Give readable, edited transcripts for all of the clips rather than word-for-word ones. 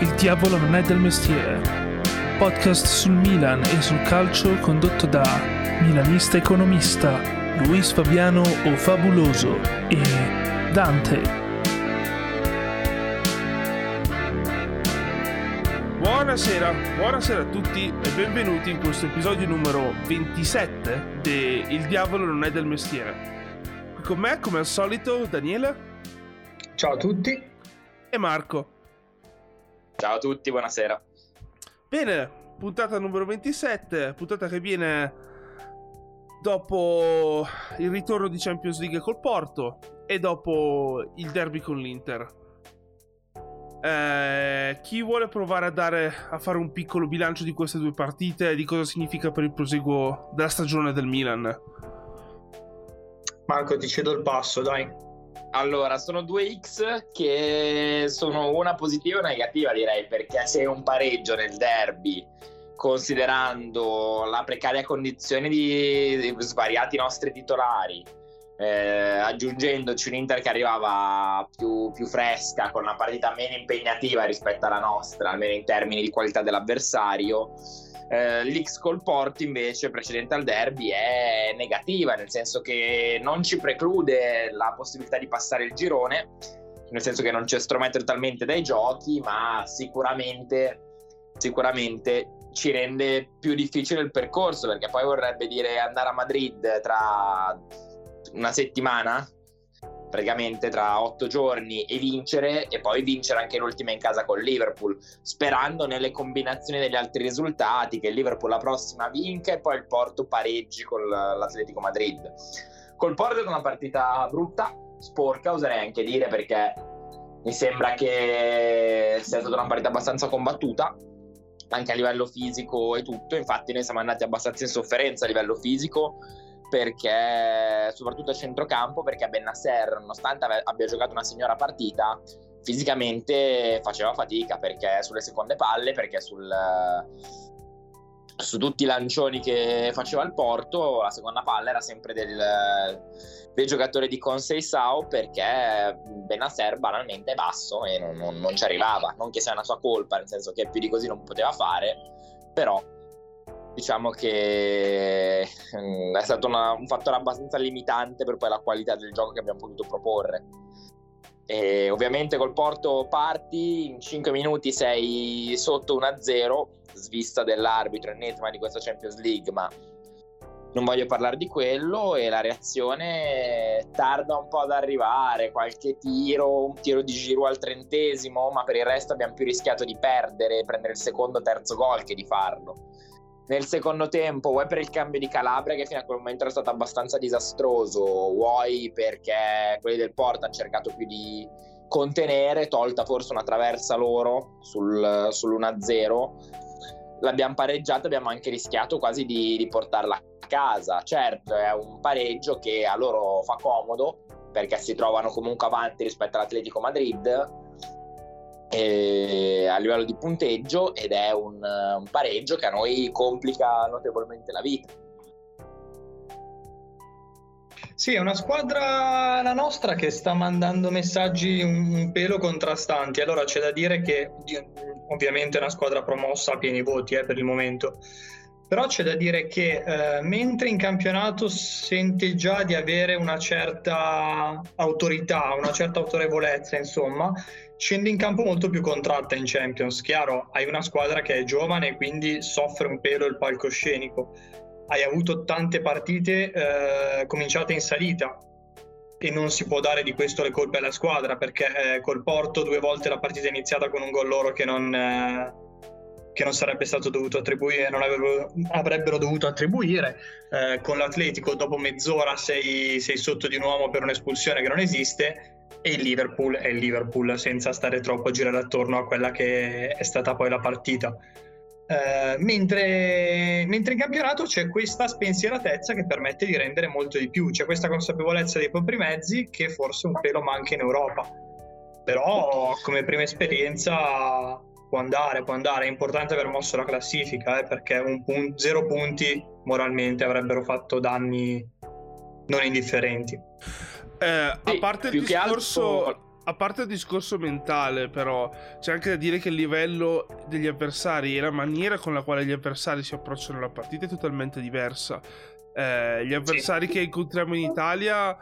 Il diavolo non è del mestiere, podcast sul Milan e sul calcio condotto da milanista economista Luis Fabiano O Fabuloso e Dante. Buonasera a tutti e benvenuti in questo episodio numero 27 di Il diavolo non è del mestiere. Qui con me, come al solito, Daniele. Ciao a tutti. E Marco. Ciao a tutti, buonasera. Bene, puntata numero 27, puntata che viene dopo il ritorno di Champions League col Porto e dopo il derby con l'Inter. Chi vuole provare a fare un piccolo bilancio di queste due partite e di cosa significa per il proseguo della stagione del Milan? Marco, ti cedo il passo, dai. Allora, sono due X che sono una positiva e una negativa, direi, perché se un pareggio nel derby, considerando la precaria condizione di svariati nostri titolari, aggiungendoci un Inter che arrivava più fresca, con una partita meno impegnativa rispetto alla nostra, almeno in termini di qualità dell'avversario, l'X col Porto invece precedente al derby è negativa, nel senso che non ci preclude la possibilità di passare il girone, nel senso che non ci estromette totalmente dai giochi, ma sicuramente ci rende più difficile il percorso, perché poi vorrebbe dire andare a Madrid tra una settimana, praticamente tra 8 giorni, e vincere, e poi vincere anche l'ultima in casa con Liverpool, sperando nelle combinazioni degli altri risultati, che il Liverpool la prossima vinca e poi il Porto pareggi con l'Atletico Madrid. Col Porto è una partita brutta, sporca oserei anche dire, perché mi sembra che sia stata una partita abbastanza combattuta anche a livello fisico e tutto. Infatti noi siamo andati abbastanza in sofferenza a livello fisico, perché soprattutto a centrocampo, perché Bennacer, nonostante abbia giocato una signora partita, fisicamente faceva fatica, perché sulle seconde palle, perché su tutti i lancioni che faceva il Porto, la seconda palla era sempre del giocatore di Conceição, perché Bennacer banalmente è basso e non ci arrivava. Non che sia una sua colpa, nel senso che più di così non poteva fare, però diciamo che è stato un fattore abbastanza limitante per poi la qualità del gioco che abbiamo potuto proporre. E ovviamente col Porto parti, in 5 minuti sei sotto 1-0, svista dell'arbitro, ennesima di questa Champions League, ma non voglio parlare di quello. E la reazione tarda un po' ad arrivare, qualche tiro, un tiro di Giroud al 30°, ma per il resto abbiamo più rischiato di perdere, prendere il secondo o terzo gol che di farlo. Nel secondo tempo, vuoi per il cambio di Calabria, che fino a quel momento era stato abbastanza disastroso, vuoi perché quelli del Porto hanno cercato più di contenere, tolta forse una traversa loro sull'1-0, l'abbiamo pareggiata, abbiamo anche rischiato quasi di portarla a casa. Certo, è un pareggio che a loro fa comodo, perché si trovano comunque avanti rispetto all'Atletico Madrid a livello di punteggio, ed è un pareggio che a noi complica notevolmente la vita. Sì, è una squadra, la nostra, che sta mandando messaggi un pelo contrastanti. Allora c'è da dire che ovviamente è una squadra promossa a pieni voti per il momento, però c'è da dire che mentre in campionato sente già di avere una certa autorità, una certa autorevolezza, insomma, scende in campo molto più contratta in Champions. Chiaro, hai una squadra che è giovane, quindi soffre un pelo il palcoscenico. Hai avuto tante partite cominciate in salita, e non si può dare di questo le colpe alla squadra, perché col Porto 2 volte la partita è iniziata con un gol loro che non sarebbe stato dovuto attribuire, avrebbero dovuto attribuire. Con l'Atletico dopo mezz'ora sei sotto di un uomo per un'espulsione che non esiste, e il Liverpool è il Liverpool, senza stare troppo a girare attorno a quella che è stata poi la partita. Mentre in campionato c'è questa spensieratezza che permette di rendere molto di più, c'è questa consapevolezza dei propri mezzi che forse un pelo manca in Europa, però come prima esperienza può andare, è importante aver mosso la classifica, perché 0 punti moralmente avrebbero fatto danni non indifferenti. A parte il discorso, a parte il discorso mentale, però c'è anche da dire che il livello degli avversari e la maniera con la quale gli avversari si approcciano alla partita è totalmente diversa. Gli avversari che incontriamo in Italia,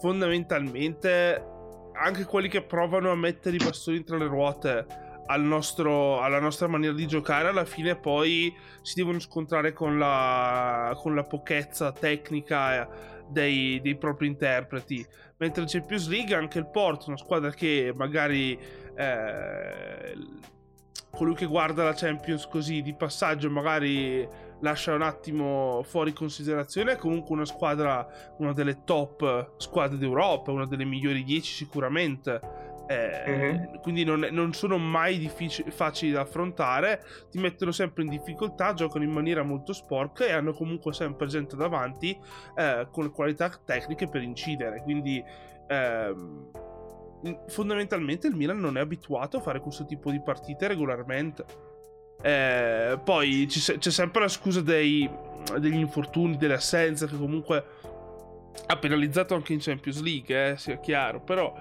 fondamentalmente anche quelli che provano a mettere i bastoni tra le ruote alla nostra maniera di giocare, alla fine poi si devono scontrare con la pochezza tecnica dei propri interpreti. Mentre in Champions League anche il Porto, una squadra che magari colui che guarda la Champions così di passaggio magari lascia un attimo fuori considerazione, è comunque una squadra, una delle top squadre d'Europa, una delle migliori 10 sicuramente. Quindi non sono mai facili da affrontare, ti mettono sempre in difficoltà, giocano in maniera molto sporca e hanno comunque sempre gente davanti con qualità tecniche per incidere. Quindi fondamentalmente il Milan non è abituato a fare questo tipo di partite regolarmente. Poi c'è sempre la scusa degli infortuni, delle assenze, che comunque ha penalizzato anche in Champions League, sia chiaro, però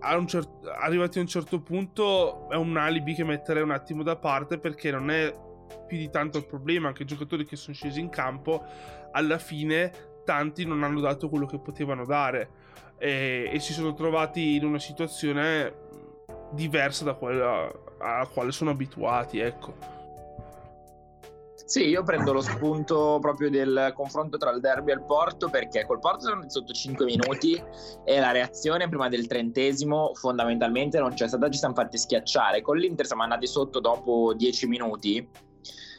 arrivati a un certo punto è un alibi che metterei un attimo da parte, perché non è più di tanto il problema. Anche i giocatori che sono scesi in campo, alla fine tanti non hanno dato quello che potevano dare e si sono trovati in una situazione diversa da quella alla quale sono abituati, ecco. Sì, io prendo lo spunto proprio del confronto tra il derby e il Porto, perché col Porto sono sotto 5 minuti e la reazione prima del 30° fondamentalmente non c'è stata, ci siamo fatti schiacciare. Con l'Inter siamo andati sotto dopo 10 minuti,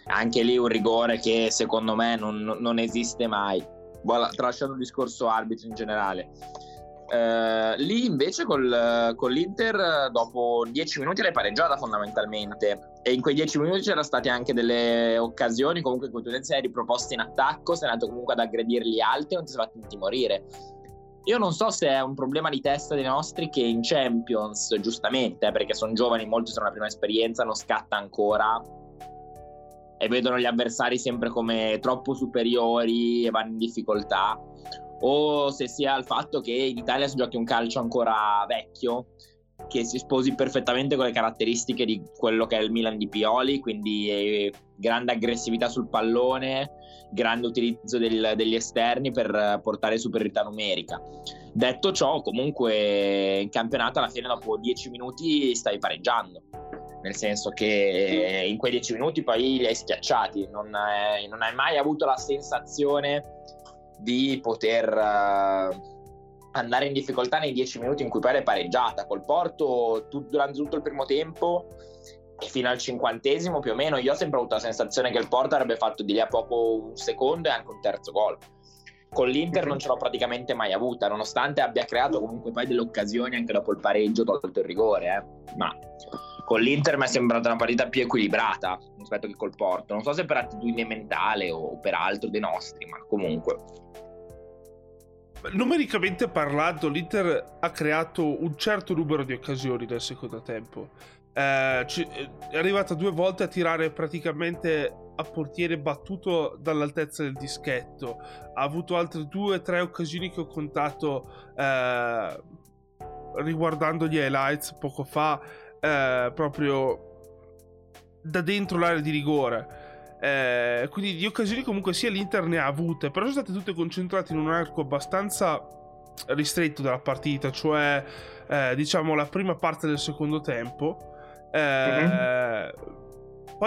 anche lì un rigore che secondo me non esiste mai, tralasciando il discorso arbitro in generale. Lì invece con l'Inter dopo 10 minuti l'hai pareggiata fondamentalmente, e in quei 10 minuti c'erano state anche delle occasioni comunque in cui tu sei riproposto in attacco, sei andato comunque ad aggredirli alti e non ti sei fatto intimorire. Io non so se è un problema di testa dei nostri, che in Champions giustamente perché sono giovani, molti sono la prima esperienza, non scatta ancora e vedono gli avversari sempre come troppo superiori e vanno in difficoltà, o se sia il fatto che in Italia si giochi un calcio ancora vecchio, che si sposi perfettamente con le caratteristiche di quello che è il Milan di Pioli, quindi grande aggressività sul pallone, grande utilizzo degli esterni per portare superiorità numerica. Detto ciò, comunque in campionato alla fine dopo 10 minuti stai pareggiando, nel senso che in quei 10 minuti poi li hai schiacciati, non hai mai avuto la sensazione di poter andare in difficoltà nei 10 minuti in cui poi l'hai pareggiata. Col Porto durante tutto il primo tempo e fino al 50° più o meno io ho sempre avuto la sensazione che il Porto avrebbe fatto di lì a poco un secondo e anche un terzo gol. Con l'Inter non ce l'ho praticamente mai avuta, nonostante abbia creato comunque poi delle occasioni anche dopo il pareggio, tolto il rigore, ma con l'Inter mi è sembrata una partita più equilibrata rispetto che col Porto. Non so se per attitudine mentale o per altro dei nostri, ma comunque numericamente parlando l'Inter ha creato un certo numero di occasioni nel secondo tempo, è arrivata 2 volte a tirare praticamente a portiere battuto dall'altezza del dischetto, ha avuto altre 2-3 occasioni che ho contato riguardando gli highlights poco fa, proprio da dentro l'area di rigore, quindi di occasioni comunque sia l'Inter ne ha avute, però sono state tutte concentrate in un arco abbastanza ristretto della partita, cioè diciamo la prima parte del secondo tempo. Poi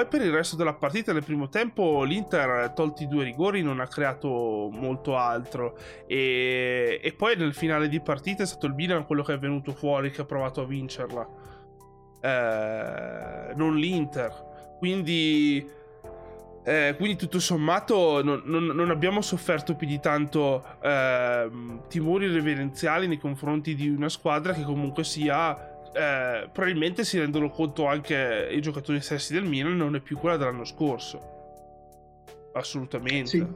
per il resto della partita, nel primo tempo l'Inter, tolti i 2 rigori, non ha creato molto altro, e poi nel finale di partita è stato il Milan quello che è venuto fuori, che ha provato a vincerla, non l'Inter. Quindi tutto sommato non abbiamo sofferto più di tanto timori reverenziali nei confronti di una squadra che comunque sia, probabilmente si rendono conto anche i giocatori stessi del Milan, non è più quella dell'anno scorso assolutamente. Sì.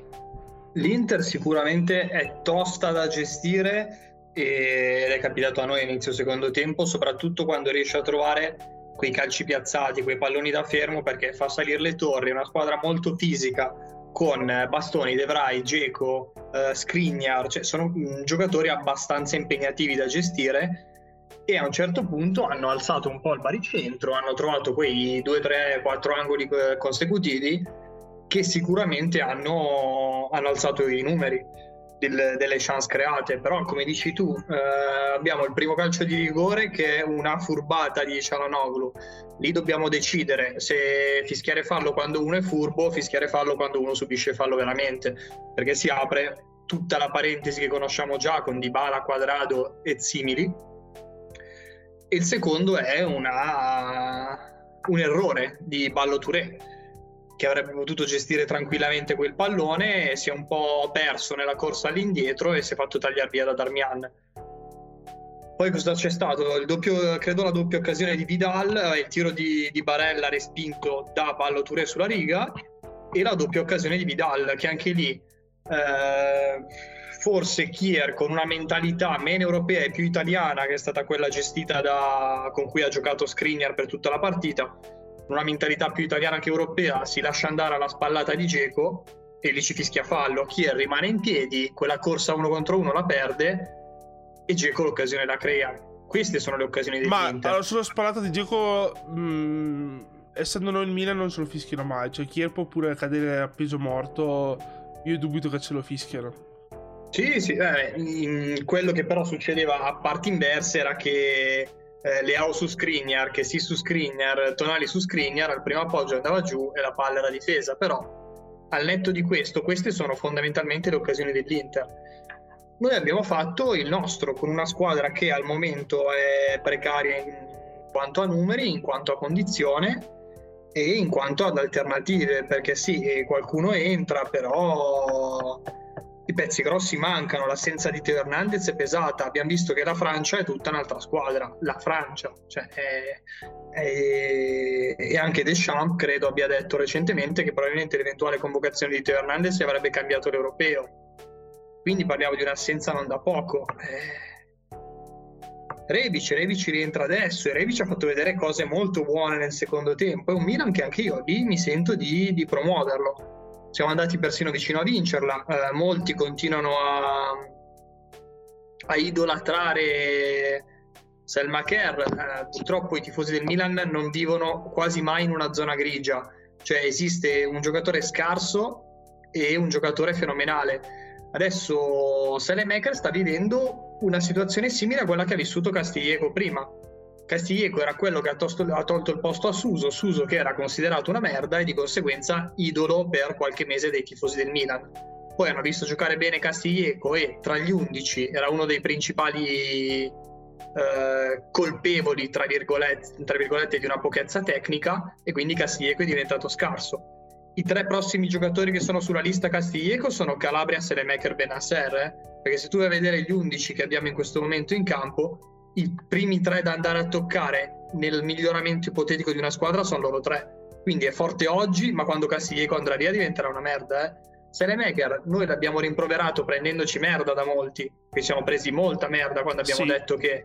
L'Inter sicuramente è tosta da gestire ed è capitato a noi inizio secondo tempo, soprattutto quando riesce a trovare quei calci piazzati, quei palloni da fermo, perché fa salire le torri. È una squadra molto fisica, con Bastoni, De Vrij, Dzeko, Skriniar, cioè sono giocatori abbastanza impegnativi da gestire, e a un certo punto hanno alzato un po' il baricentro, hanno trovato quei 2, 3, 4 angoli consecutivi che sicuramente hanno alzato i numeri delle chance create. Però, come dici tu, abbiamo il primo calcio di rigore che è una furbata di Çalhanoğlu. Lì dobbiamo decidere se fischiare fallo quando uno è furbo o fischiare fallo quando uno subisce fallo veramente, perché si apre tutta la parentesi che conosciamo già con Dybala, Cuadrado e simili. E il secondo è un errore di Ballo-Touré, che avrebbe potuto gestire tranquillamente quel pallone e si è un po' perso nella corsa all'indietro e si è fatto tagliare via da Darmian. Poi cosa c'è stato? La doppia occasione di Vidal, il tiro di Barella respinto da Ballo-Touré sulla riga, e la doppia occasione di Vidal, che anche lì forse Kjær, con una mentalità meno europea e più italiana, che è stata quella gestita con cui ha giocato Skriniar per tutta la partita, una mentalità più italiana che europea, si lascia andare alla spallata di Dzeko e lì ci fischia fallo. Kjær rimane in piedi, quella corsa 1 contro 1 la perde e Dzeko l'occasione la crea. Queste sono le occasioni dell'Inter. Ma sulla spallata di Dzeko, essendo noi il Milan, non se lo fischiano mai, cioè Kjær può pure cadere appeso morto, io dubito che ce lo fischiano. Sì, quello che però succedeva a parti inverse era che Leao su Skriniar, Kessie su Skriniar, Tonali su Skriniar, al primo appoggio andava giù e la palla era difesa. Però, al netto di questo, queste sono fondamentalmente le occasioni dell'Inter. Noi abbiamo fatto il nostro, con una squadra che al momento è precaria in quanto a numeri, in quanto a condizione e in quanto ad alternative, perché sì, qualcuno entra, però i pezzi grossi mancano, l'assenza di Teo Hernandez è pesata. Abbiamo visto che la Francia è tutta un'altra squadra, la Francia, cioè, e anche Deschamps credo abbia detto recentemente che probabilmente l'eventuale convocazione di Teo Hernandez avrebbe cambiato l'europeo, quindi parliamo di un'assenza non da poco. Rebic rientra adesso e Rebic ha fatto vedere cose molto buone nel secondo tempo. È un Milan che anche io lì mi sento di promuoverlo. Siamo andati persino vicino a vincerla. Molti continuano a idolatrare Saelemaekers. Purtroppo i tifosi del Milan non vivono quasi mai in una zona grigia, cioè esiste un giocatore scarso e un giocatore fenomenale. Adesso Saelemaekers sta vivendo una situazione simile a quella che ha vissuto Castiglieco prima. Castiglieco era quello che ha tolto il posto a Suso, che era considerato una merda e di conseguenza idolo per qualche mese dei tifosi del Milan. Poi hanno visto giocare bene Castiglieco e tra gli 11 era uno dei principali colpevoli, tra virgolette, di una pochezza tecnica, e quindi Castiglieco è diventato scarso. I 3 prossimi giocatori che sono sulla lista Castiglieco sono Calabria, Saelemaekers, Bennacer, perché se tu vai a vedere gli 11 che abbiamo in questo momento in campo, i primi 3 da andare a toccare nel miglioramento ipotetico di una squadra sono loro 3. Quindi è forte oggi, ma quando Castiglieco andrà via diventerà una merda. Saelemaekers noi l'abbiamo rimproverato prendendoci merda da molti, che siamo presi molta merda quando abbiamo detto che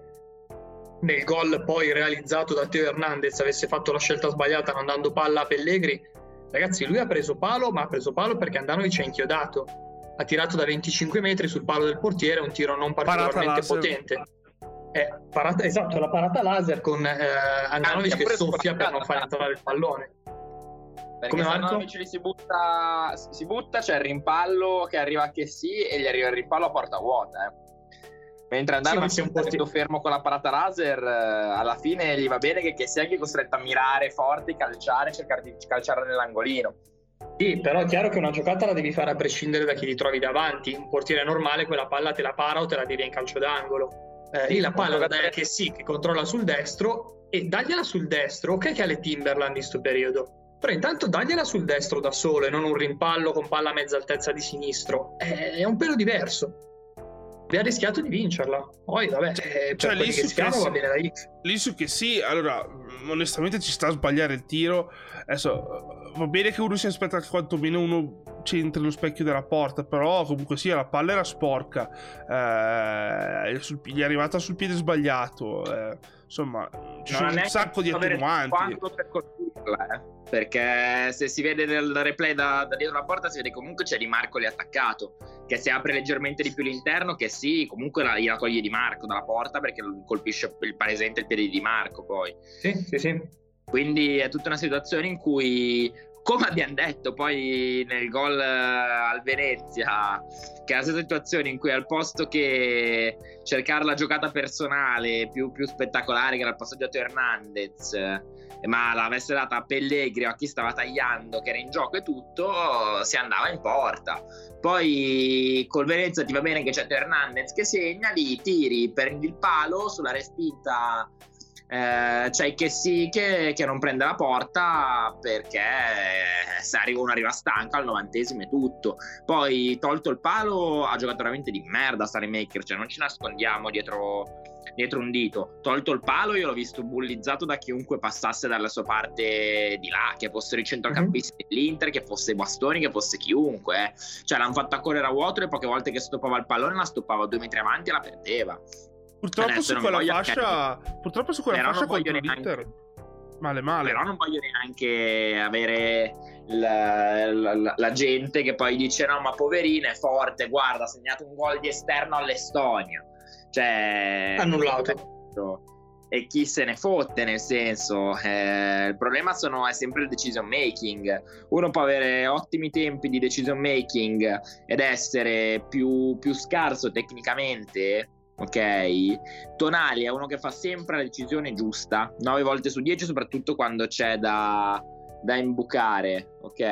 nel gol poi realizzato da Teo Hernandez avesse fatto la scelta sbagliata non dando palla a Pellegrini. Ragazzi, lui ha preso palo, ma ha preso palo perché Andanovic ha inchiodato, ha tirato da 25 metri sul palo del portiere, un tiro non particolarmente potente. Esatto, la parata laser con Andanovic che soffia per non far entrare il pallone. Perché Andanovic si butta, c'è il rimpallo che arriva a Kessie e gli arriva il rimpallo a porta vuota. Mentre Andanovic è un po' fermo con la parata laser, alla fine gli va bene che Kessie anche è costretto a mirare forte, calciare, cercare di calciare nell'angolino. Sì, però è chiaro che una giocata la devi fare a prescindere da chi ti trovi davanti. Un portiere normale quella palla te la para o te la tira in calcio d'angolo. Lì la palla la dai a Kessie che controlla sul destro, e dagliela sul destro. Ok che ha le Timberland in questo periodo, però intanto dagliela sul destro da solo e non un rimpallo con palla a mezza altezza di sinistro. È un pelo diverso, e ha rischiato di vincerla. Poi vabbè, per quelli che schiano va bene la X. Lì su Kessie, allora onestamente ci sta a sbagliare il tiro. Adesso va bene che uno si aspetta che quantomeno uno c'entra lo specchio della porta, però comunque sì, la palla era sporca, gli è arrivata sul piede sbagliato, insomma ci sono un sacco di attenuanti. farla, perché se si vede nel replay da dietro la porta si vede comunque c'è Di Marco lì attaccato, che se apre leggermente di più l'interno, che sì, comunque la toglie Di Marco dalla porta, perché colpisce il paresente il piede di Di Marco poi. Sì. Quindi è tutta una situazione in cui, come abbiamo detto poi nel gol al Venezia, che è la stessa situazione in cui al posto che cercare la giocata personale più spettacolare, che era il passaggio a Teo Hernandez, ma l'avesse data a Pellegrini o a chi stava tagliando, che era in gioco e tutto, si andava in porta. Poi col Venezia ti va bene che c'è Teo Hernandez che segna, lì tiri, prendi il palo, sulla respinta c'è Kessie che non prende la porta, perché se arriva stanca al 90esimo è tutto. Poi tolto il palo ha giocato veramente di merda Saelemaekers, cioè non ci nascondiamo dietro un dito. Tolto il palo io l'ho visto bullizzato da chiunque passasse dalla sua parte di là, che fossero i centrocampisti dell'Inter, che fosse Bastoni, che fosse chiunque. Cioè l'hanno fatta correre a vuoto e poche volte che stoppava il pallone la stoppava 2 metri avanti e la perdeva. Purtroppo su quella fascia contro l'Inter male. Però non voglio neanche avere la gente che poi dice no, ma poverina è forte, guarda, ha segnato un gol di esterno all'Estonia, cioè annullato, e chi se ne fotte, nel senso il problema è sempre il decision making. Uno può avere ottimi tempi di decision making ed essere più scarso tecnicamente. Ok, Tonali è uno che fa sempre la decisione giusta 9 volte su 10, soprattutto quando c'è da imbucare. Ok,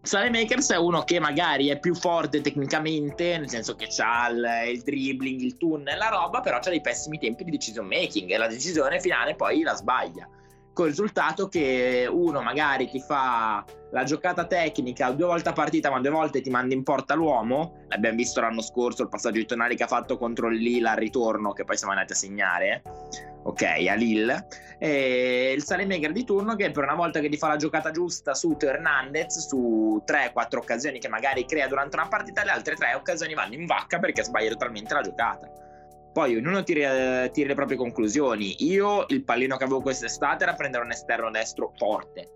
Saelemaekers è uno che magari è più forte tecnicamente, nel senso che c'ha il dribbling, il tunnel, la roba, però c'ha dei pessimi tempi di decision making e la decisione finale poi la sbaglia, col risultato che uno magari ti fa la giocata tecnica 2 volte a partita, ma 2 volte ti manda in porta l'uomo. L'abbiamo visto l'anno scorso il passaggio di Tonali che ha fatto contro il Lille al ritorno, che poi siamo andati a segnare, ok, a Lille. E il Saelemaekers di turno che per una volta che ti fa la giocata giusta su Teo Hernandez, su 3-4 occasioni che magari crea durante una partita, le altre 3 occasioni vanno in vacca perché sbaglia totalmente la giocata. Poi ognuno tira le proprie conclusioni. Io il pallino che avevo quest'estate era prendere un esterno destro forte.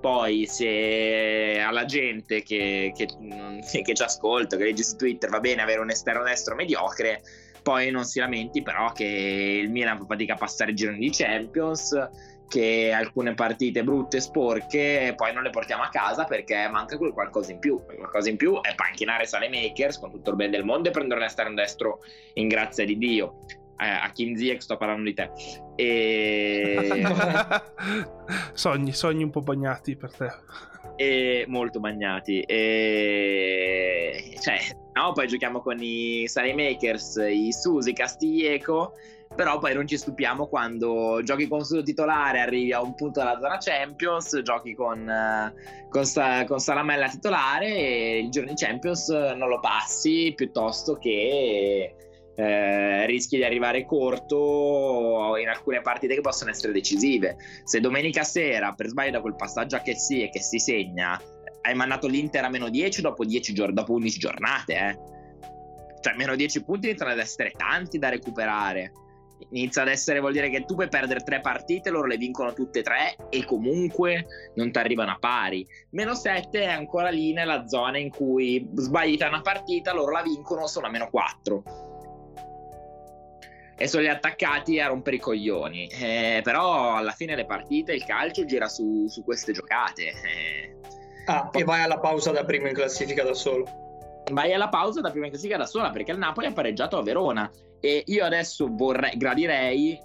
Poi se alla gente che ci ascolta, che legge su Twitter, va bene avere un esterno destro mediocre, poi non si lamenti però che il Milan fa fatica a passare i gironi di Champions, che alcune partite brutte e sporche poi non le portiamo a casa perché manca quel qualcosa in più. Qualcosa in più è panchinare Saelemaekers con tutto il bene del mondo e prendere un esterno destro, in grazia di Dio, a Kim Ziyech sto parlando di te, e sogni un po' bagnati per te, e molto bagnati, e cioè no, poi giochiamo con i Saelemaekers, i Susi, Castiglieco. Però poi non ci stupiamo quando giochi con suo titolare, arrivi a un punto dalla zona Champions, giochi con Salamella titolare e il giorno di Champions non lo passi, piuttosto che rischi di arrivare corto in alcune partite che possono essere decisive. Se domenica sera per sbaglio da quel passaggio a Kessie che si segna, hai mandato l'Inter a meno 10 dopo 11 giornate, Cioè meno 10 punti iniziano ad essere tanti da recuperare. Inizia ad essere, vuol dire che tu puoi perdere 3 partite, loro le vincono tutte e 3 e comunque non ti arrivano a pari. Meno 7 è ancora lì nella zona in cui sbaglita una partita, loro la vincono, sono a meno 4 e sono gli attaccati a rompere i coglioni, però alla fine le partite, il calcio gira su queste giocate, e vai alla pausa da prima in classifica da solo. Vai alla pausa da prima classifica da sola, perché il Napoli ha pareggiato a Verona e io adesso gradirei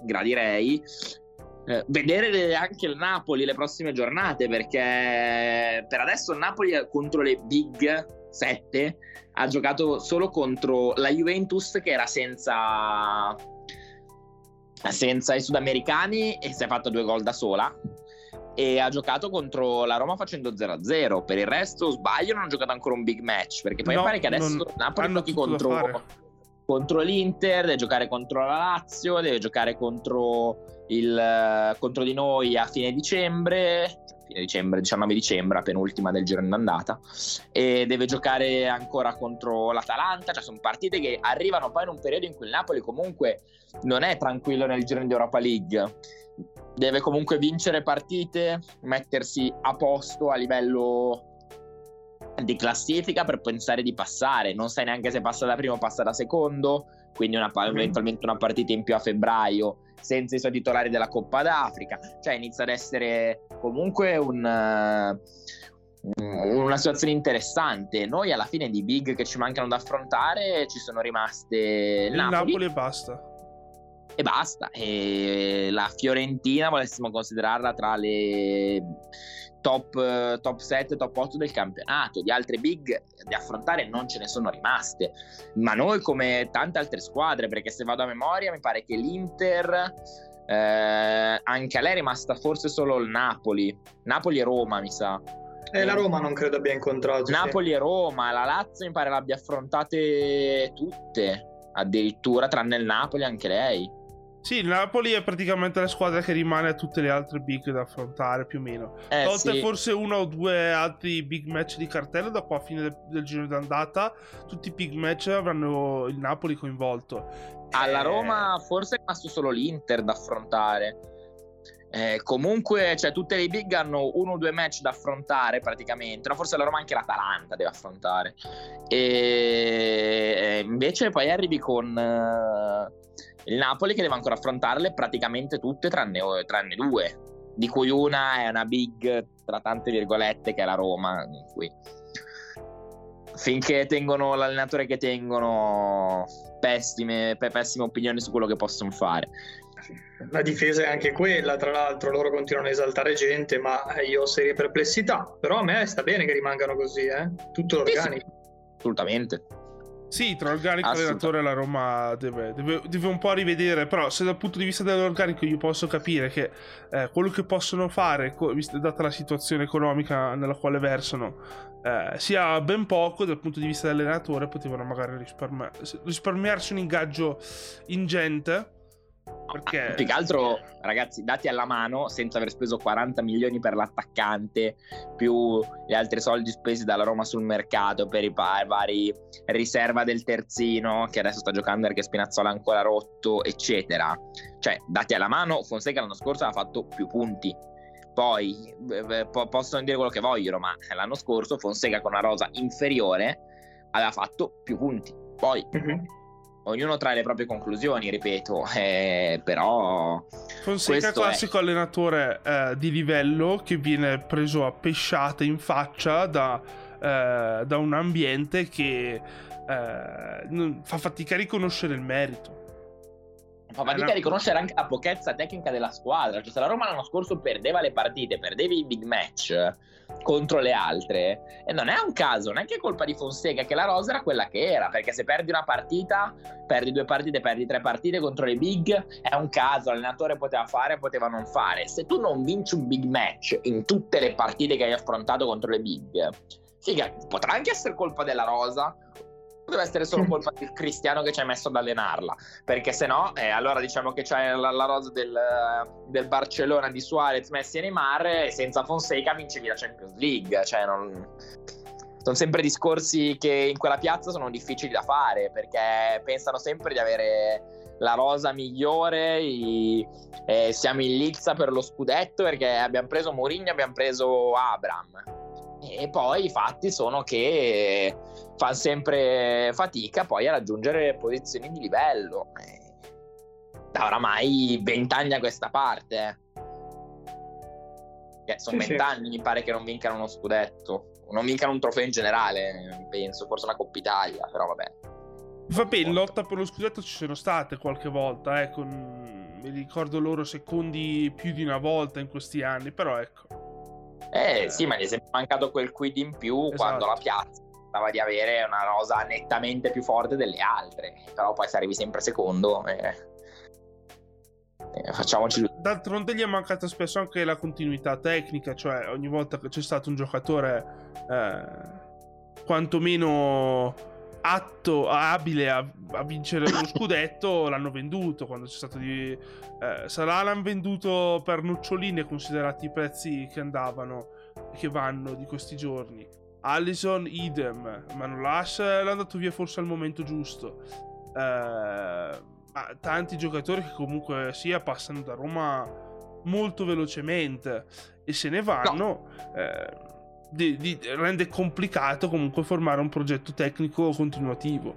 vedere anche il Napoli le prossime giornate, perché per adesso il Napoli contro le Big 7 ha giocato solo contro la Juventus, che era senza i sudamericani e si è fatta 2 gol da sola, e ha giocato contro la Roma facendo 0-0. Per il resto, sbaglio, non ha giocato ancora un big match, perché poi pare che adesso Napoli giochi contro l'Inter, deve giocare contro la Lazio, deve giocare contro contro di noi a fine dicembre, 19 dicembre, penultima del girone d'andata, e deve giocare ancora contro l'Atalanta. Cioè sono partite che arrivano poi in un periodo in cui il Napoli comunque non è tranquillo nel girone di Europa League, deve comunque vincere partite, mettersi a posto a livello di classifica per pensare di passare. Non sai neanche se passa da primo o passa da secondo, quindi eventualmente una partita in più a febbraio senza i suoi titolari della Coppa d'Africa. Cioè inizia ad essere comunque una situazione interessante. Noi alla fine di big che ci mancano da affrontare ci sono rimaste il Napoli e basta. E la Fiorentina volessimo considerarla tra le top 7, top 8 del campionato. Di altre big da affrontare non ce ne sono rimaste, ma noi come tante altre squadre, perché se vado a memoria mi pare che l'Inter, anche a lei è rimasta forse solo il Napoli e Roma, mi sa. La Roma non credo abbia incontrato Napoli e Roma. La Lazio mi pare l'abbia affrontate tutte, addirittura tranne il Napoli, anche lei. Sì, il Napoli è praticamente la squadra che rimane a tutte le altre big da affrontare, più o meno. Tolte sì, forse uno o due altri big match di cartello, da qua a fine del giro d'andata tutti i big match avranno il Napoli coinvolto. Alla Roma forse è rimasto solo l'Inter da affrontare. Comunque, cioè, tutte le big hanno uno o due match da affrontare praticamente. No, forse la Roma anche l'Atalanta deve affrontare. E invece poi arrivi con il Napoli che deve ancora affrontarle praticamente tutte tranne due, di cui una è una big tra tante virgolette che è la Roma, in cui finché tengono l'allenatore che tengono, pessime opinioni su quello che possono fare. La difesa è anche quella, tra l'altro loro continuano a esaltare gente, ma io ho serie perplessità. Però a me sta bene che rimangano così, tutto l'organico. Sì, assolutamente. Sì, tra l'organico e l'allenatore la Roma deve un po' rivedere. Però se dal punto di vista dell'organico io posso capire che quello che possono fare, data la situazione economica nella quale versano, sia ben poco. Dal punto di vista dell'allenatore potevano magari risparmiarsi un ingaggio ingente. Perché... più che altro, ragazzi, dati alla mano, senza aver speso 40 milioni per l'attaccante, più gli altri soldi spesi dalla Roma sul mercato per i vari riserva del terzino che adesso sta giocando perché Spinazzola è ancora rotto, eccetera. Cioè, dati alla mano, Fonseca l'anno scorso ha fatto più punti. Poi possono dire quello che vogliono, ma l'anno scorso Fonseca con una rosa inferiore aveva fatto più punti. Poi ognuno trae le proprie conclusioni, ripeto, però Fonseca classico allenatore di livello che viene preso a pesciate in faccia da un ambiente che fa fatica a riconoscere il merito. Fa fatica a riconoscere anche la pochezza tecnica della squadra. Cioè, se la Roma l'anno scorso perdeva le partite, perdevi i big match contro le altre, e non è un caso, non è che è colpa di Fonseca che la rosa era quella che era, perché se perdi una partita, perdi due partite, perdi tre partite contro le big, è un caso, l'allenatore poteva fare, poteva non fare. Se tu non vinci un big match in tutte le partite che hai affrontato contro le big, figa, potrà anche essere colpa della rosa, poteva essere solo colpa del Cristiano che ci ha messo ad allenarla, perché se no allora diciamo che c'è la rosa del Barcellona di Suarez, Messi e Neymar, e senza Fonseca vincevi la Champions League. Cioè sono sempre discorsi che in quella piazza sono difficili da fare, perché pensano sempre di avere la rosa migliore, siamo in lizza per lo scudetto perché abbiamo preso Mourinho, abbiamo preso Abraham. E poi i fatti sono che fa sempre fatica poi a raggiungere posizioni di livello da oramai 20 anni a questa parte. Sono 20 anni, mi pare, che non vincano uno scudetto, non vincano un trofeo in generale, penso, forse una Coppa Italia, però vabbè, in lotta per lo scudetto ci sono state qualche volta, mi ricordo loro secondi più di una volta in questi anni, però sì, ma gli è mancato quel quid in più, esatto, quando la piazza stava di avere una rosa nettamente più forte delle altre, però poi se arrivi sempre secondo facciamoci. D'altronde gli è mancata spesso anche la continuità tecnica, cioè ogni volta che c'è stato un giocatore quantomeno atto abile a vincere lo scudetto, l'hanno venduto quando c'è stato di Salah l'hanno venduto per noccioline, considerati i prezzi che andavano e che vanno di questi giorni. Alisson idem, Manolas l'ha dato via forse al momento giusto. Ma tanti giocatori che comunque sia passano da Roma molto velocemente e se ne vanno, no. Rende complicato comunque formare un progetto tecnico continuativo.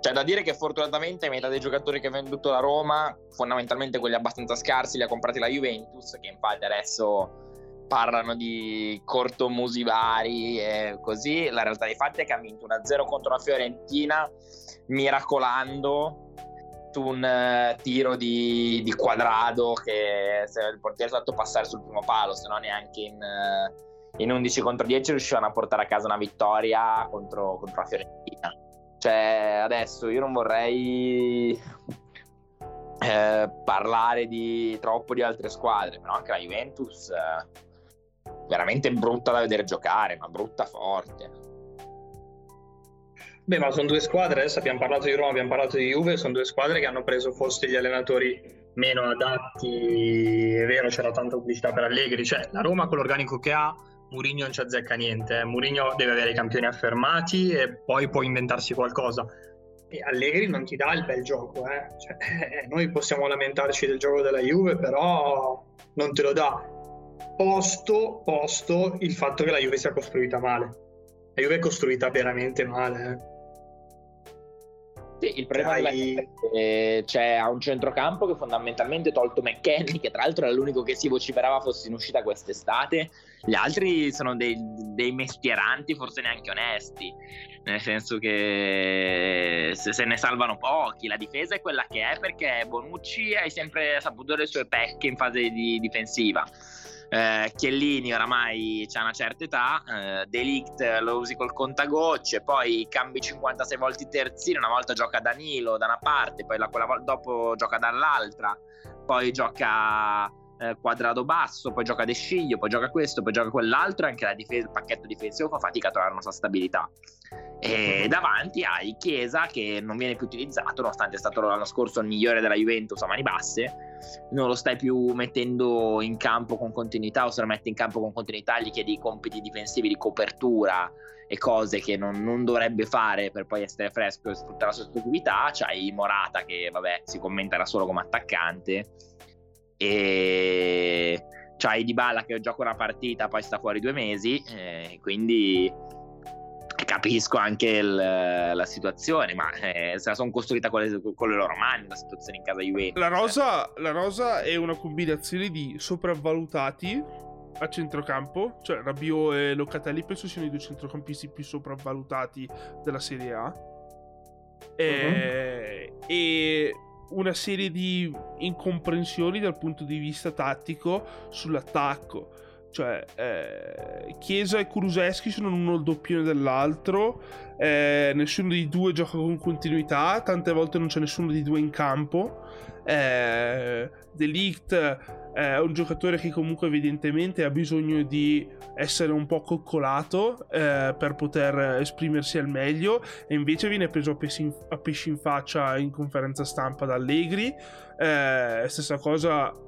C'è da dire che fortunatamente metà dei giocatori che ha venduto la Roma, fondamentalmente quelli abbastanza scarsi, li ha comprati la Juventus, che infatti adesso parlano di cortomusi vari e così. La realtà dei fatti è che ha vinto 1-0 contro la Fiorentina miracolando un tiro di Cuadrado, che se il portiere è stato passare sul primo palo, se no neanche in 11 contro 10 riuscivano a portare a casa una vittoria contro la Fiorentina. Cioè adesso io non vorrei parlare troppo di altre squadre, però anche la Juventus veramente brutta da vedere giocare, ma brutta forte. Beh, ma sono due squadre, adesso abbiamo parlato di Roma, abbiamo parlato di Juve, sono due squadre che hanno preso forse gli allenatori meno adatti, è vero, c'era tanta pubblicità per Allegri, cioè la Roma con l'organico che ha, Mourinho non ci azzecca niente, Mourinho deve avere i campioni affermati e poi può inventarsi qualcosa, e Allegri non ti dà il bel gioco, cioè, noi possiamo lamentarci del gioco della Juve, però non te lo dà, posto il fatto che la Juve sia costruita male, la Juve è costruita veramente male. Sì, il problema è che c'è un centrocampo che fondamentalmente, tolto McKennie, che tra l'altro era l'unico che si vociferava fosse in uscita quest'estate, gli altri sono dei mestieranti forse neanche onesti, nel senso che se ne salvano pochi. La difesa è quella che è perché Bonucci hai sempre saputo delle sue pecche in fase difensiva. Chiellini oramai c'ha una certa età, De Ligt lo usi col contagocce, poi cambi 56 volte i terzini, una volta gioca Danilo da una parte, poi quella volta dopo gioca dall'altra, poi gioca Cuadrado basso, poi gioca De Sciglio, poi gioca questo, poi gioca quell'altro, anche il pacchetto difensivo fa fatica a trovare la nostra stabilità, e davanti hai Chiesa che non viene più utilizzato, nonostante è stato l'anno scorso il migliore della Juventus a mani basse, non lo stai più mettendo in campo con continuità, o se lo metti in campo con continuità gli chiedi compiti difensivi di copertura e cose che non dovrebbe fare per poi essere fresco e sfruttare la sua attività. C'hai Morata che vabbè si commenterà solo come attaccante, e c'hai Dybala che gioca una partita poi sta fuori 2 mesi, quindi capisco anche la situazione, ma se la sono costruita con le loro mani la situazione in casa Juventus. La rosa è una combinazione di sopravvalutati a centrocampo, cioè Rabiot e Locatelli penso siano i 2 centrocampisti più sopravvalutati della Serie A, e una serie di incomprensioni dal punto di vista tattico sull'attacco. Cioè Chiesa e Kulusevski sono uno il doppione dell'altro, nessuno dei 2 gioca con continuità, tante volte non c'è nessuno dei 2 in campo. De Ligt è un giocatore che comunque evidentemente ha bisogno di essere un po' coccolato per poter esprimersi al meglio, e invece viene preso a pesci in faccia in conferenza stampa da Allegri. Stessa cosa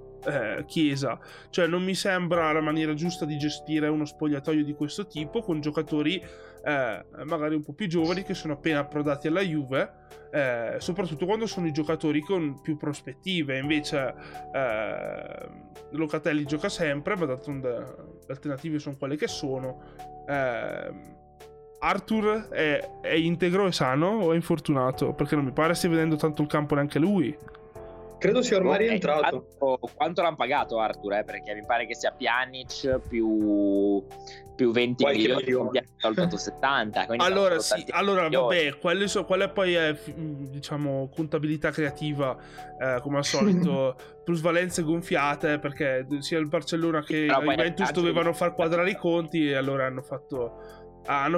Chiesa, cioè non mi sembra la maniera giusta di gestire uno spogliatoio di questo tipo con giocatori magari un po' più giovani che sono appena approdati alla Juve, soprattutto quando sono i giocatori con più prospettive. Invece Locatelli gioca sempre, ma le alternative sono quelle che sono. Arthur è integro e sano o è infortunato? Perché non mi pare stia vedendo tanto il campo neanche lui. Credo sia ormai rientrato. Quanto l'hanno pagato Arthur? Perché mi pare che sia Pjanic più 20 milioni, tolto 70. Allora sì, allora vabbè, quella poi è, diciamo, contabilità creativa, come al solito, plusvalenze gonfiate, perché sia il Barcellona che la Juventus dovevano far quadrare i conti e allora hanno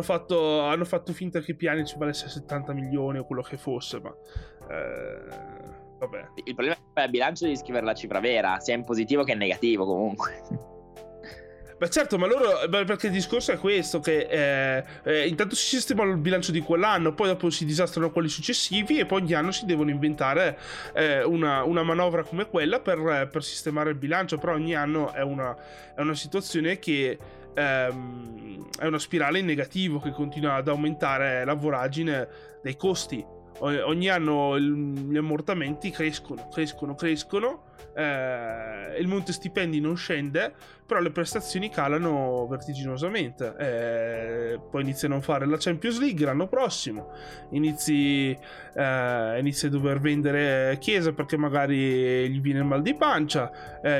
fatto finta che Pjanic valesse 70 milioni o quello che fosse, ma vabbè. Il problema è il bilancio di scrivere la cifra vera, sia in positivo che in negativo comunque. Ma certo, ma loro, perché il discorso è questo, che intanto si sistema il bilancio di quell'anno, poi dopo si disastrano quelli successivi e poi ogni anno si devono inventare una manovra come quella per sistemare il bilancio, però ogni anno è una situazione che è una spirale in negativo che continua ad aumentare la voragine dei costi. Ogni anno gli ammortamenti crescono, il monte stipendi non scende, però le prestazioni calano vertiginosamente. Poi iniziano a fare la Champions League l'anno prossimo, inizi a dover vendere Chiesa perché magari gli viene il mal di pancia,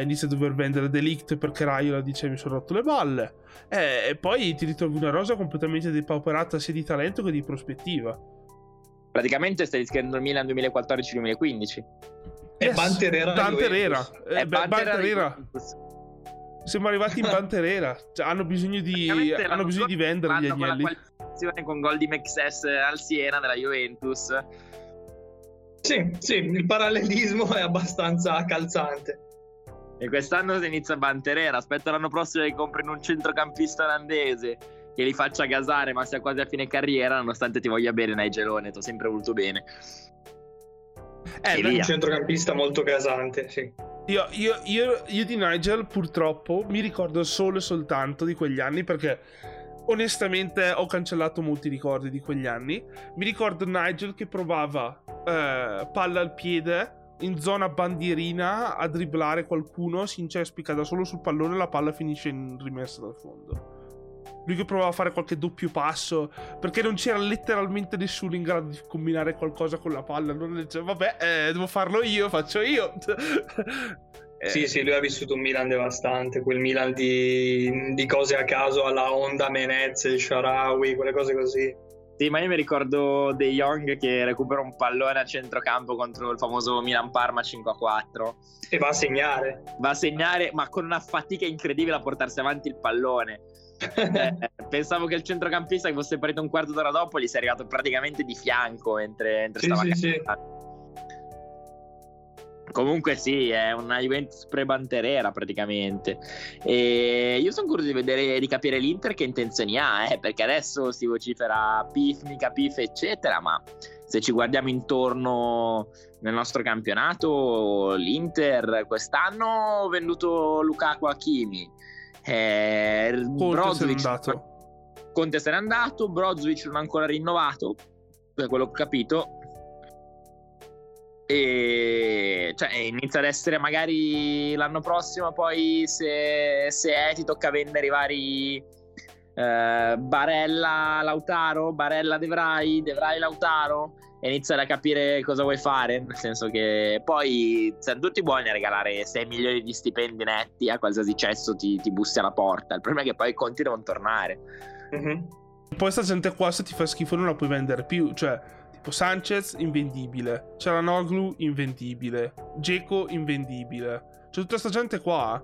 inizi a dover vendere De Ligt perché Raiola dice mi sono rotto le balle, e poi ti ritrovi una rosa completamente depauperata sia di talento che di prospettiva. Praticamente stai rischiando il Milan 2014-2015. Yes, Banterera. Siamo arrivati in Banterera. Cioè, hanno bisogno di vendere gli agnelli. Con gol di Mexes al Siena della Juventus. Sì, il parallelismo è abbastanza calzante. E quest'anno si inizia Banterera. Aspetta l'anno prossimo che comprino un centrocampista olandese che li faccia gasare, ma sia quasi a fine carriera, nonostante ti voglia bene Nigelone, ti ho sempre voluto bene. È un centrocampista molto gasante, sì. Io di Nigel purtroppo mi ricordo solo e soltanto di quegli anni, perché onestamente ho cancellato molti ricordi di quegli anni. Mi ricordo Nigel che provava palla al piede in zona bandierina a dribblare qualcuno, si incespica da solo sul pallone e la palla finisce in rimessa dal fondo. Lui che provava a fare qualche doppio passo perché non c'era letteralmente nessuno in grado di combinare qualcosa con la palla. Non diceva vabbè, devo farlo io, faccio io. Sì, lui ha vissuto un Milan devastante, quel Milan di cose a caso alla Honda, Menezes, Sharawi, quelle cose così. Sì, ma io mi ricordo De Jong che recupera un pallone a centrocampo contro il famoso Milan-Parma 5-4 e va a segnare, ma con una fatica incredibile a portarsi avanti il pallone. Pensavo che il centrocampista che fosse partito un quarto d'ora dopo gli sia arrivato praticamente di fianco mentre stava Comunque sì, è una Juventus pre-Banterera praticamente. E io sono curioso di capire l'Inter che intenzioni ha, perché adesso si vocifera Pif, mica Pif eccetera, ma se ci guardiamo intorno nel nostro campionato, l'Inter quest'anno ha venduto Lukaku a Hakimi, Conte se n'è andato, Brozovic non ha ancora rinnovato, da quello che ho capito, e cioè inizia ad essere magari l'anno prossimo, poi se ti tocca vendere i vari Barella, Lautaro, Barella, De Vrij, Lautaro, e iniziare a capire cosa vuoi fare, nel senso che poi siamo tutti buoni a regalare 6 milioni di stipendi netti a qualsiasi cesso ti bussi alla porta. Il problema è che poi i conti devono tornare. Mm-hmm. Poi sta gente qua, se ti fa schifo non la puoi vendere più, cioè tipo Sanchez invendibile, Çalhanoğlu invendibile, Dzeko invendibile, cioè tutta sta gente qua,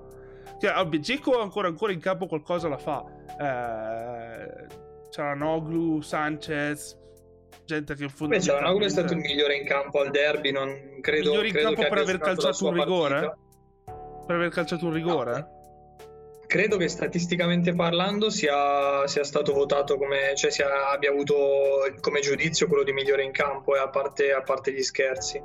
cioè Dzeko ancora in campo qualcosa la fa, Çalhanoğlu, Sanchez, gente che fondamentalmente... Çalhanoğlu è stato il migliore in campo al derby, non credo. Migliore in campo per aver calciato un rigore? Per aver calciato un rigore? Credo che statisticamente parlando sia stato votato come, cioè abbia avuto come giudizio quello di migliore in campo, e a parte gli scherzi.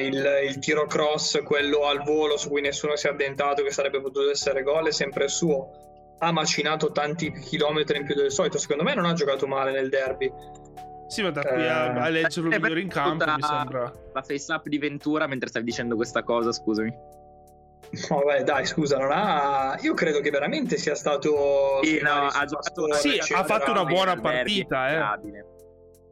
Il tiro cross, quello al volo su cui nessuno si è addentato, che sarebbe potuto essere gol, è sempre suo. Ha macinato tanti chilometri in più del solito, secondo me non ha giocato male nel derby. Sì, ma da qui a leggerlo migliore in campo mi sembra. La face up di Ventura mentre stavi dicendo questa cosa, scusami. No, vabbè, dai, scusa, non ha... Io credo che veramente sia stato... Sì, no, ha fatto una buona partita,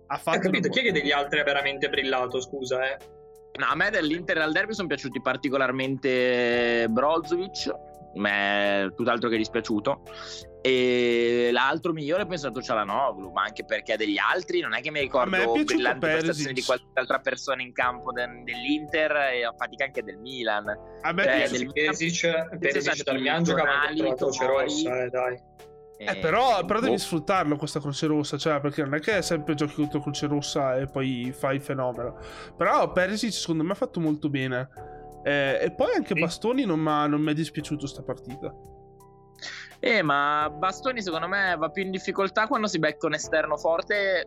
Ha fatto capito, chi è che degli altri ha veramente brillato, scusa, No, a me dell'Inter al derby sono piaciuti particolarmente Brozovic, ma è tutt'altro che dispiaciuto. E l'altro migliore penso è stato Çalhanoğlu, ma anche perché degli altri non è che mi ricordo brillanti prestazioni di qualche altra persona in campo dell'Inter, e a fatica anche del Milan. A me piace Perisic dal Milan, giocava contro la Croce Rossa, dai. Però devi sfruttarlo questa Croce Rossa, cioè, perché non è che sempre giochi contro Croce Rossa e poi fai il fenomeno. Però Perisic secondo me ha fatto molto bene, e poi anche Bastoni non mi è dispiaciuto sta partita. Ma Bastoni secondo me va più in difficoltà quando si becca un esterno forte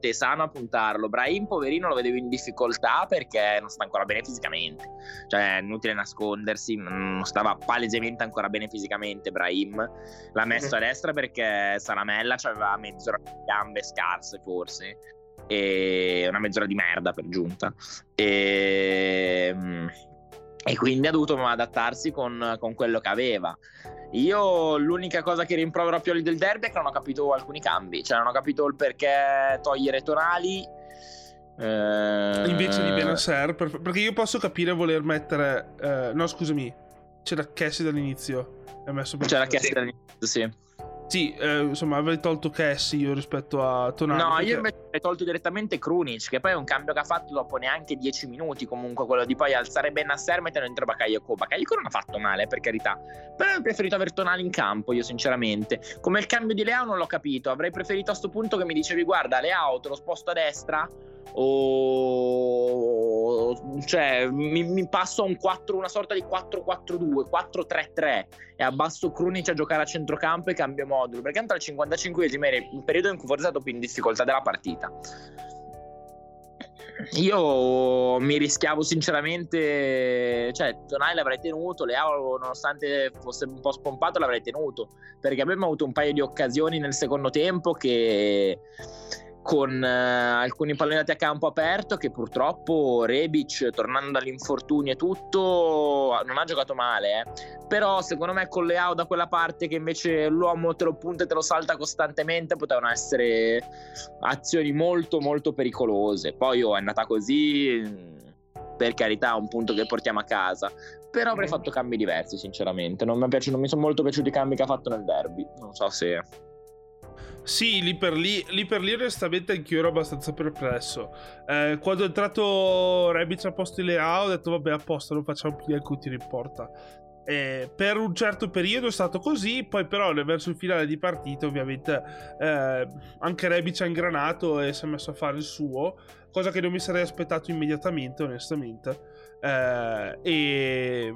e sano a puntarlo. Brahim poverino lo vedevo in difficoltà perché non sta ancora bene fisicamente, cioè è inutile nascondersi, non stava palesemente ancora bene fisicamente. Brahim l'ha messo a destra perché Salamella aveva mezz'ora di gambe scarse forse, e una mezz'ora di merda per giunta, e quindi ha dovuto adattarsi con quello che aveva. Io l'unica cosa che rimprovero a Pioli del derby è che non ho capito alcuni cambi, cioè non ho capito il perché togliere Tonali invece di Bennacer, perché io posso capire voler mettere no scusami, c'era Kessie dall'inizio, c'era Kessie dall'inizio, sì, insomma avrei tolto Kessie io rispetto a Tonali. No, perché... io invece avrei tolto direttamente Krunic, che poi è un cambio che ha fatto dopo neanche 10 minuti comunque, quello di poi alzare Bennacer e mettere dentro Bakayoko. Bakayoko non ha fatto male, per carità, però avrei preferito aver Tonali in campo io sinceramente. Come il cambio di Leao non l'ho capito, avrei preferito a sto punto che mi dicevi guarda Leao te lo sposto a destra o cioè mi passo a un 4, una sorta di 4-4-2, 4-3-3 e abbasso Krunic a giocare a centrocampo e cambio modulo, perché entra al 55esimo era il periodo in cui forse è stato più in difficoltà della partita. Io mi rischiavo sinceramente, cioè Tonali l'avrei tenuto, Leao nonostante fosse un po' spompato l'avrei tenuto, perché abbiamo avuto un paio di occasioni nel secondo tempo che con alcuni pallonati a campo aperto che purtroppo Rebic, tornando dall'infortunio e tutto, non ha giocato male, però secondo me con Leao da quella parte che invece l'uomo te lo punta e te lo salta costantemente potevano essere azioni molto molto pericolose. Poi è andata così, per carità, un punto che portiamo a casa, però avrei fatto cambi diversi sinceramente. Non mi sono molto piaciuti i cambi che ha fatto nel derby, non so se... Sì, lì per lì onestamente anch'io ero abbastanza perplesso. Quando è entrato Rebic a posto di Leao ho detto vabbè, a posto, non facciamo più alcun tiro in porta. Per un certo periodo è stato così, poi però verso il finale di partita ovviamente anche Rebic ha ingranato e si è messo a fare il suo, cosa che non mi sarei aspettato immediatamente onestamente, e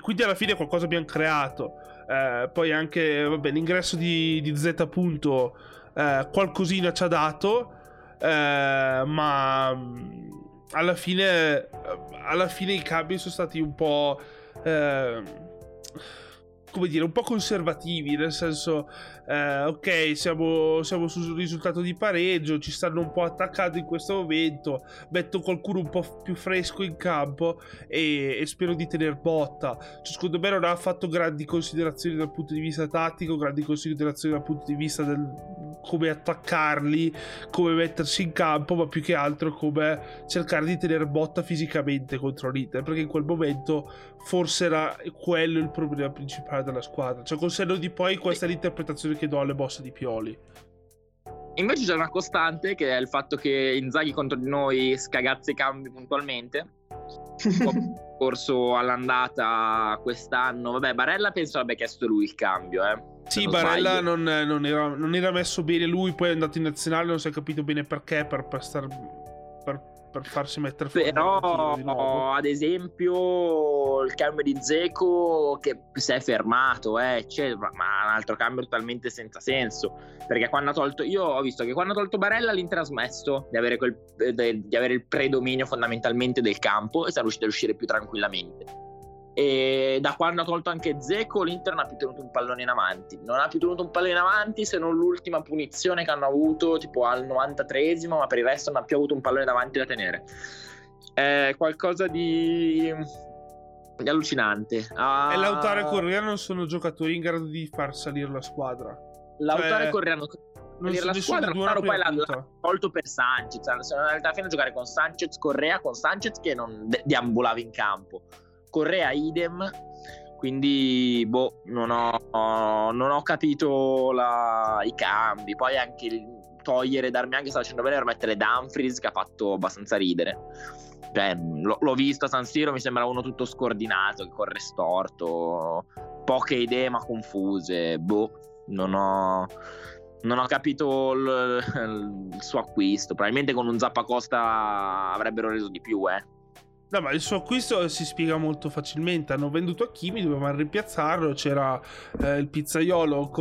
quindi alla fine qualcosa abbiamo creato. Poi anche l'ingresso di Z punto qualcosina ci ha dato, ma alla fine i cambi sono stati un po' un po' conservativi, nel senso ok, siamo sul risultato di pareggio, ci stanno un po' attaccando in questo momento, metto qualcuno un po' più fresco in campo e spero di tener botta. Secondo me non ha fatto grandi considerazioni dal punto di vista tattico, grandi considerazioni dal punto di vista del come attaccarli, come mettersi in campo, ma più che altro come cercare di tener botta fisicamente contro l'Inter, perché in quel momento forse era quello il problema principale della squadra. Cioè, con senno di poi, questa è l'interpretazione che do alle bosse di Pioli. Invece c'è una costante, che è il fatto che Inzaghi contro di noi scagazza i cambi puntualmente. Corso all'andata quest'anno, Barella penso abbia chiesto lui il cambio, Sì, Barella non era messo bene lui, poi è andato in nazionale, non si è capito bene perché, per farsi mettere fuori. Però ad esempio il cambio di Dzeko che si è fermato, ma un altro cambio totalmente senza senso, perché quando ha tolto Barella l'Inter ha smesso di avere il predominio fondamentalmente del campo e sarà riuscito a uscire più tranquillamente. E da quando ha tolto anche Dzeko l'Inter non ha più tenuto un pallone in avanti, se non l'ultima punizione che hanno avuto tipo al 93esimo, ma per il resto non ha più avuto un pallone davanti da tenere. È qualcosa di allucinante. E Lautaro e Correa non sono giocatori in grado di far salire la squadra. Lautaro e Correa non la squadra, poi l'ha tolto per Sanchez, sono andati alla fine a giocare con Sanchez, Correa, con Sanchez che non deambulava in campo, Correa idem, quindi non ho capito i cambi. Poi anche togliere Darmian, che sta facendo bene, per mettere Dumfries, che ha fatto abbastanza ridere. Cioè, l'ho visto a San Siro, mi sembra uno tutto scordinato, che corre storto, poche idee ma confuse. Non ho capito il suo acquisto. Probabilmente con un Zappacosta avrebbero reso di più, No, ma il suo acquisto si spiega molto facilmente. Hanno venduto a Kimi, dovevano rimpiazzarlo. C'era il pizzaiolo che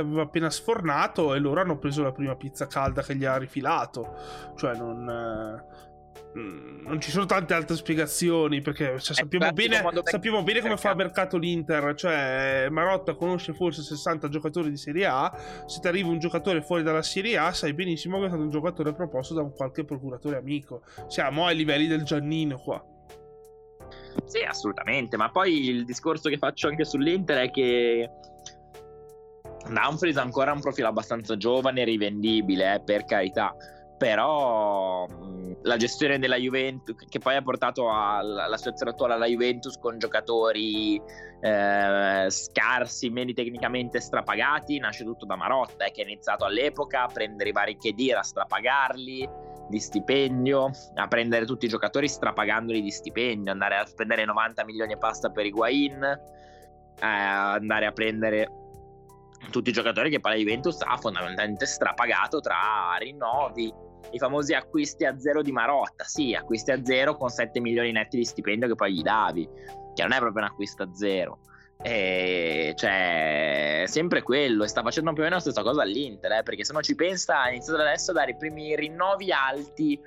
aveva appena sfornato, e loro hanno preso la prima pizza calda che gli ha rifilato. Cioè non ci sono tante altre spiegazioni, perché cioè, sappiamo bene come fa a mercato l'Inter. Cioè Marotta conosce forse 60 giocatori di Serie A. Se ti arriva un giocatore fuori dalla Serie A, sai benissimo che è stato un giocatore proposto da un qualche procuratore amico. Siamo ai livelli del Giannino qua. Sì, assolutamente. Ma poi il discorso che faccio anche sull'Inter è che Dumfries ha ancora un profilo abbastanza giovane e rivendibile, per carità. Però la gestione della Juventus, che poi ha portato la situazione attuale alla Juventus, con giocatori scarsi, meno tecnicamente strapagati, nasce tutto da Marotta, che ha iniziato all'epoca a prendere i vari Khedira, a strapagarli di stipendio, a prendere tutti i giocatori strapagandoli di stipendio, andare a spendere 90 milioni e pasta per Higuain, andare a prendere tutti i giocatori che poi la Juventus ha fondamentalmente strapagato tra rinnovi, i famosi acquisti a zero di Marotta. Sì, acquisti a zero con 7 milioni netti di stipendio che poi gli davi, che non è proprio un acquisto a zero, e cioè sempre quello. E sta facendo più o meno la stessa cosa all'Inter, perché se non ci pensa ha iniziato adesso a dare i primi rinnovi alti,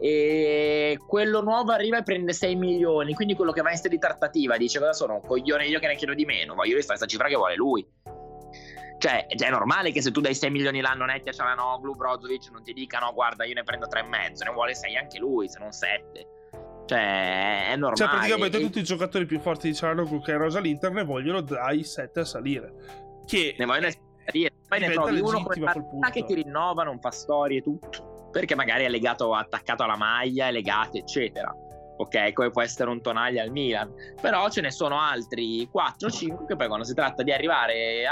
e quello nuovo arriva e prende 6 milioni, quindi quello che va in sede di trattativa dice: cosa sono, un coglione io che ne chiedo di meno? Voglio fare questa cifra che vuole lui. Cioè è normale che se tu dai 6 milioni l'anno netti a Çalhanoğlu, Brozovic non ti dica: no guarda, io ne prendo 3,5, ne vuole 6 anche lui, se non 7. Cioè è normale. Cioè praticamente tutti i giocatori più forti di Çalhanoğlu che è rosa l'Inter ne vogliono dai 7 a salire, che ne vogliono salire. Poi ne trovi uno con che ti rinnovano un Pastori e tutto, perché magari è legato, attaccato alla maglia, è legato eccetera. Ok, come può essere un Tonali al Milan. Però ce ne sono altri 4-5 che poi, quando si tratta di arrivare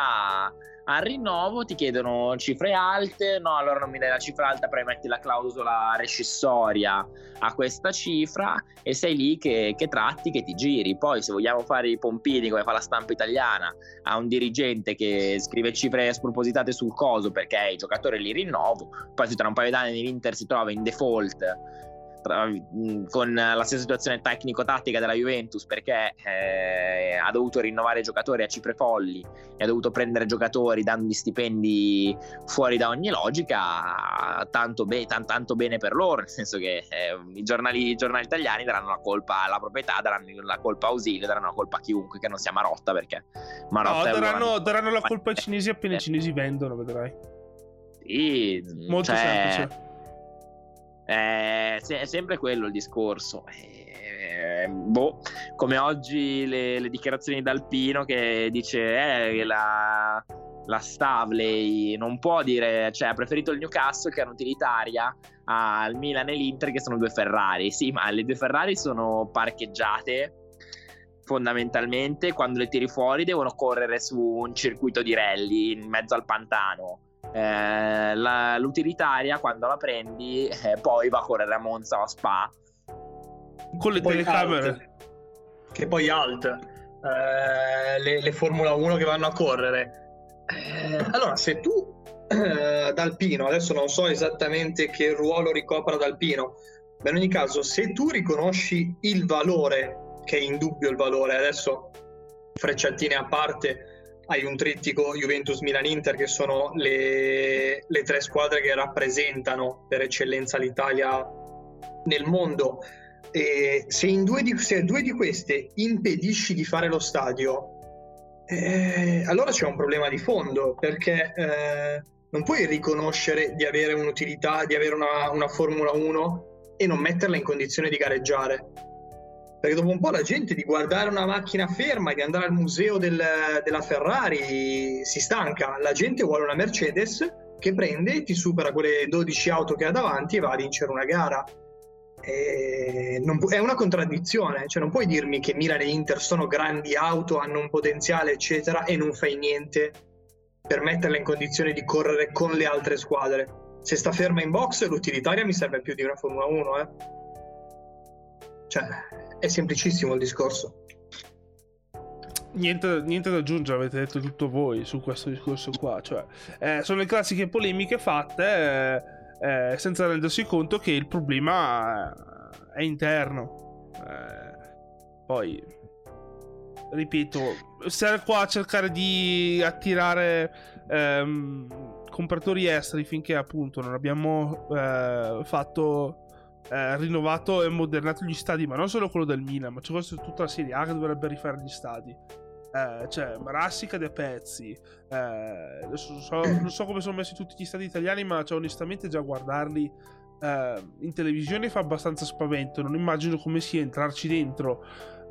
al rinnovo, ti chiedono cifre alte. No, allora non mi dai la cifra alta, però metti la clausola rescissoria a questa cifra, e sei lì che tratti, che ti giri. Poi, se vogliamo fare i pompini come fa la stampa italiana, a un dirigente che scrive cifre spropositate sul coso perché i giocatori li rinnovo, poi se tra un paio d'anni l'Inter si trova in default con la stessa situazione tecnico-tattica della Juventus, perché ha dovuto rinnovare giocatori a cifre folli e ha dovuto prendere giocatori dando stipendi fuori da ogni logica. Tanto bene per loro, nel senso che i giornali italiani daranno la colpa alla proprietà, daranno la colpa a Ausilio, daranno la colpa a chiunque che non sia Marotta, perché Marotta no, daranno la colpa ai cinesi appena i cinesi vendono, vedrai. Sì, molto semplice. È sempre quello il discorso. Come oggi le dichiarazioni d'Alpino, che dice la Stavley non può dire, cioè ha preferito il Newcastle, che era utilitaria, al Milan e l'Inter, che sono due Ferrari. Sì, ma le due Ferrari sono parcheggiate, fondamentalmente quando le tiri fuori devono correre su un circuito di rally in mezzo al pantano. L'utilitaria, quando la prendi, poi va a correre a Monza o a Spa con le telecamere che poi le Formula 1 che vanno a correre. Allora, se tu D'Alpino, adesso non so esattamente che ruolo ricopra D'Alpino, ma in ogni caso, se tu riconosci il valore, che è indubbio il valore, adesso frecciatine a parte, hai un trittico Juventus-Milan-Inter, che sono le tre squadre che rappresentano per eccellenza l'Italia nel mondo, e se due di queste impedisci di fare lo stadio, allora c'è un problema di fondo, perché non puoi riconoscere di avere un'utilità, di avere una Formula 1 e non metterla in condizione di gareggiare. Perché dopo un po' la gente di guardare una macchina ferma e di andare al museo della Ferrari si stanca. La gente vuole una Mercedes che prende e ti supera quelle 12 auto che ha davanti e va a vincere una gara. È una contraddizione, cioè non puoi dirmi che Milan e Inter sono grandi auto, hanno un potenziale eccetera, e non fai niente per metterla in condizione di correre con le altre squadre. Se sta ferma in box, l'utilitaria mi serve più di una Formula 1, Cioè, è semplicissimo il discorso. Niente da aggiungere, avete detto tutto voi su questo discorso qua. Cioè, sono le classiche polemiche fatte senza rendersi conto che il problema è interno. Poi, ripeto, stare qua a cercare di attirare compratori esteri finché appunto non abbiamo rinnovato e modernato gli stadi, ma non solo quello del Milan, ma c'è questo tutta la Serie A che dovrebbe rifare gli stadi. Cioè Marassica dei pezzi, non so come sono messi tutti gli stadi italiani, ma cioè, onestamente già guardarli in televisione fa abbastanza spavento. Non immagino come sia entrarci dentro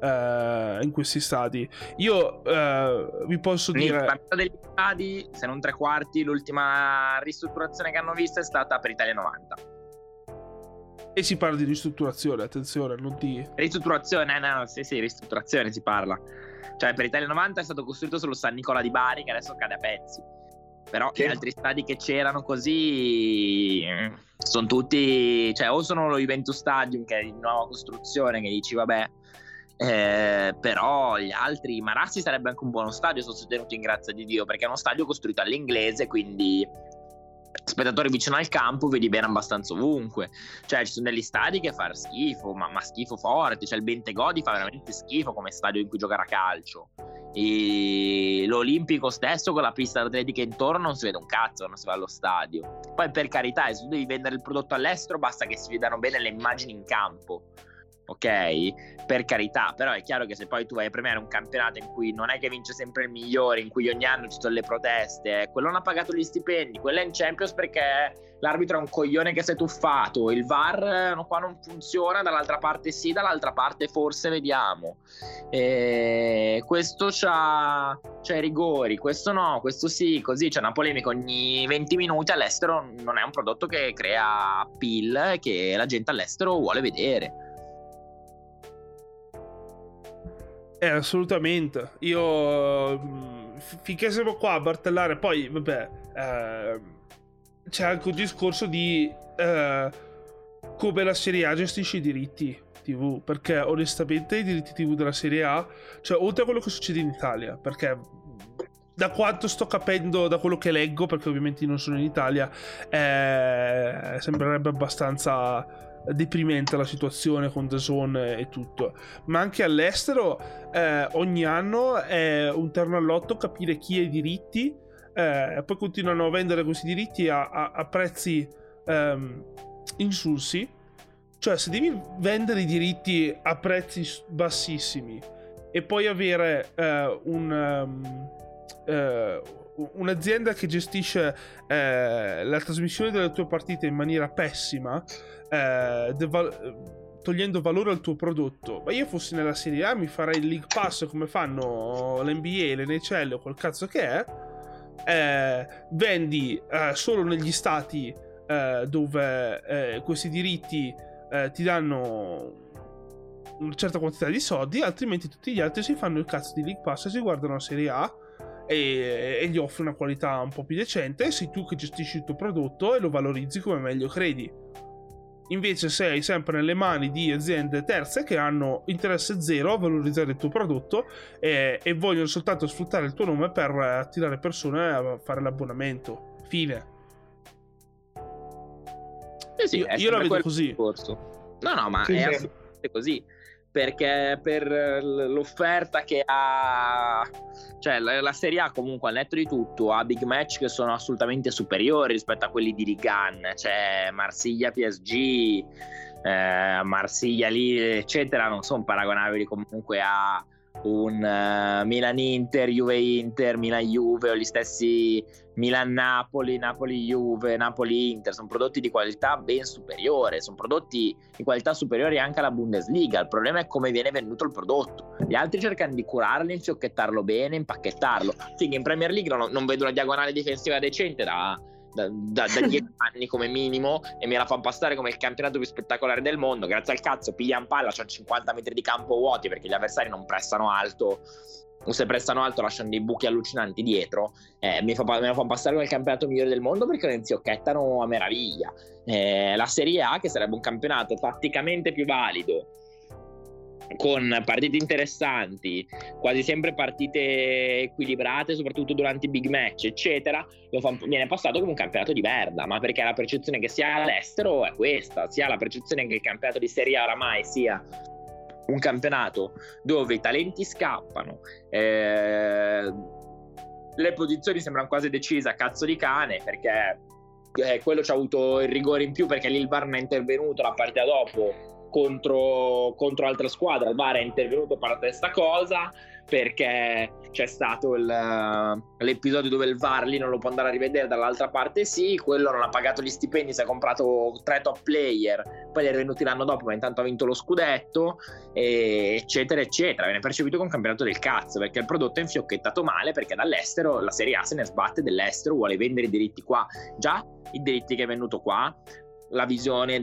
in questi stadi. Io vi posso dire, la metà degli stadi, se non tre quarti, l'ultima ristrutturazione che hanno visto è stata per Italia 90. E si parla di ristrutturazione, attenzione, non ti... Ristrutturazione, no, sì, ristrutturazione si parla. Cioè per Italia 90 è stato costruito solo San Nicola di Bari, che adesso cade a pezzi. Però gli altri stadi che c'erano così sono tutti, cioè o sono lo Juventus Stadium che è di nuova costruzione, che dici vabbè, però gli altri, Marassi sarebbe anche un buono stadio sostenuto in grazia di Dio, perché è uno stadio costruito all'inglese, quindi spettatori vicino al campo vedi bene abbastanza ovunque. Cioè ci sono degli stadi che fa schifo, ma schifo forte. Cioè il Bentegodi fa veramente schifo come stadio in cui giocare a calcio, e l'Olimpico stesso con la pista atletica intorno non si vede un cazzo, non si va allo stadio. Poi per carità, se tu devi vendere il prodotto all'estero basta che si vedano bene le immagini in campo, ok, per carità. Però è chiaro che se poi tu vai a premiare un campionato in cui non è che vince sempre il migliore, in cui ogni anno ci sono le proteste, quello non ha pagato gli stipendi, quello è in Champions perché l'arbitro è un coglione che si è tuffato, il VAR qua non funziona, dall'altra parte sì, dall'altra parte forse vediamo, e questo c'ha i rigori, questo no, questo sì, così c'è una polemica ogni 20 minuti. All'estero non è un prodotto che crea appeal, che la gente all'estero vuole vedere. Assolutamente. Io finché siamo qua a bartellare, poi vabbè, c'è anche un discorso di come la Serie A gestisce i diritti TV, perché onestamente i diritti TV della Serie A, cioè oltre a quello che succede in Italia, perché da quanto sto capendo, da quello che leggo, perché ovviamente non sono in Italia, sembrerebbe abbastanza deprimente la situazione con The Zone e tutto, ma anche all'estero ogni anno è un terno all'otto capire chi ha i diritti, poi continuano a vendere questi diritti a prezzi insulsi. Cioè se devi vendere i diritti a prezzi bassissimi e poi avere un'azienda che gestisce la trasmissione delle tue partite in maniera pessima, togliendo valore al tuo prodotto, ma io fossi nella Serie A mi farei il League Pass come fanno l'NBA, l'NHL o quel cazzo che è, vendi solo negli stati dove questi diritti ti danno una certa quantità di soldi, altrimenti tutti gli altri si fanno il cazzo di League Pass e si guardano la Serie A e gli offri una qualità un po' più decente. E sei tu che gestisci il tuo prodotto e lo valorizzi come meglio credi. Invece sei sempre nelle mani di aziende terze che hanno interesse zero a valorizzare il tuo prodotto e vogliono soltanto sfruttare il tuo nome per attirare persone a fare l'abbonamento. Fine. Sì, io la vedo così. Discorso. No, ma sì, è assolutamente così. Perché per l'offerta che ha, cioè la Serie A comunque al netto di tutto ha big match che sono assolutamente superiori rispetto a quelli di Ligan, cioè Marsiglia PSG, Marsiglia Lille eccetera, non sono paragonabili comunque a un Milan Inter, Milan Juve o gli stessi Milan Napoli Juve, Napoli Inter. Sono prodotti di qualità ben superiore, sono prodotti di qualità superiori anche alla Bundesliga. Il problema è come viene venduto il prodotto. Gli altri cercano di curarlo, infiocchettarlo bene, impacchettarlo. Finché in Premier League non vedo una diagonale difensiva decente da 10 anni come minimo, e me la fanno passare come il campionato più spettacolare del mondo. Grazie al cazzo, pigliano palla, c'ho 50 metri di campo vuoti perché gli avversari non prestano alto, o se prestano alto lasciano dei buchi allucinanti dietro. Me la fanno passare come il campionato migliore del mondo perché lo inziochettano a meraviglia. La Serie A, che sarebbe un campionato tatticamente più valido con partite interessanti, quasi sempre partite equilibrate, soprattutto durante i big match eccetera, viene passato come un campionato di merda, ma perché la percezione che si ha all'estero è questa, si ha la percezione che il campionato di Serie A oramai sia un campionato dove i talenti scappano, le posizioni sembrano quasi decise a cazzo di cane, perché quello ci ha avuto il rigore in più perché lì il VAR non è intervenuto la partita dopo contro altra squadra, il VAR è intervenuto per questa cosa, perché c'è stato l'episodio dove il VAR lì non lo può andare a rivedere, dall'altra parte sì, quello non ha pagato gli stipendi, si è comprato 3 top player, poi è venuti l'anno dopo ma intanto ha vinto lo scudetto, eccetera eccetera. Viene percepito come un campionato del cazzo perché il prodotto è infiocchettato male, perché dall'estero la Serie A se ne sbatte dell'estero, vuole vendere i diritti qua, già i diritti che è venuto qua, la visione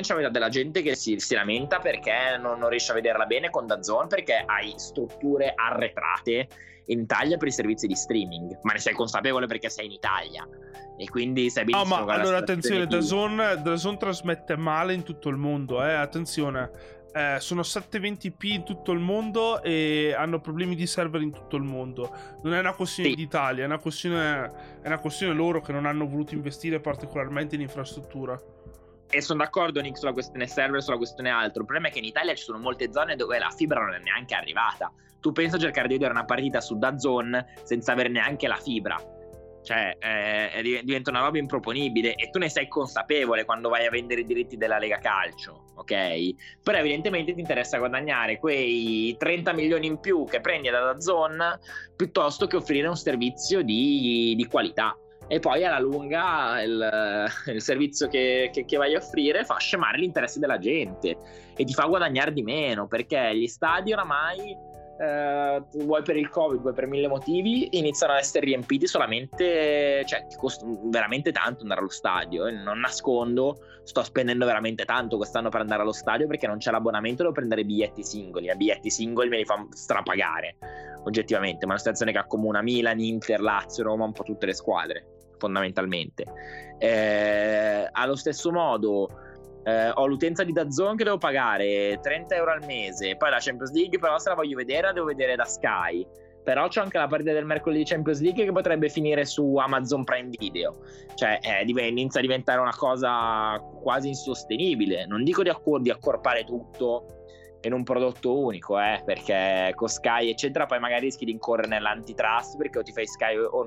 cioè, della gente che si lamenta perché non riesce a vederla bene con DAZN, perché hai strutture arretrate in Italia per i servizi di streaming, ma ne sei consapevole perché sei in Italia e quindi sai benissimo. No, ma allora attenzione, DAZN trasmette male in tutto il mondo, attenzione. Sono 720p in tutto il mondo e hanno problemi di server in tutto il mondo. Non è una questione d'Italia, è una questione loro che non hanno voluto investire particolarmente in infrastruttura. E sono d'accordo, Nick, sulla questione server, sulla questione altro. Il problema è che in Italia ci sono molte zone dove la fibra non è neanche arrivata. Tu pensa a cercare di vedere una partita su DAZN senza avere neanche la fibra. Cioè diventa una roba improponibile e tu ne sei consapevole quando vai a vendere i diritti della Lega Calcio, ok? Però evidentemente ti interessa guadagnare quei 30 milioni in più che prendi da DAZN piuttosto che offrire un servizio di qualità, e poi alla lunga il servizio che vai a offrire fa scemare gli interessi della gente e ti fa guadagnare di meno, perché gli stadi oramai vuoi per il Covid, vuoi per mille motivi, iniziano ad essere riempiti solamente, cioè ti costa veramente tanto andare allo stadio, e non nascondo sto spendendo veramente tanto quest'anno per andare allo stadio perché non c'è l'abbonamento, devo prendere biglietti singoli, a biglietti singoli me li fa strapagare oggettivamente, ma è una situazione che accomuna Milan, Inter, Lazio, Roma, un po' tutte le squadre fondamentalmente. Allo stesso modo ho l'utenza di DAZN che devo pagare 30 euro al mese, poi la Champions League però se la voglio vedere la devo vedere da Sky, però c'ho anche la partita del mercoledì Champions League che potrebbe finire su Amazon Prime Video, cioè inizia a diventare una cosa quasi insostenibile. Non dico di accorpare tutto in un prodotto unico, perché con Sky eccetera poi magari rischi di incorrere nell'antitrust, perché o ti fai Sky o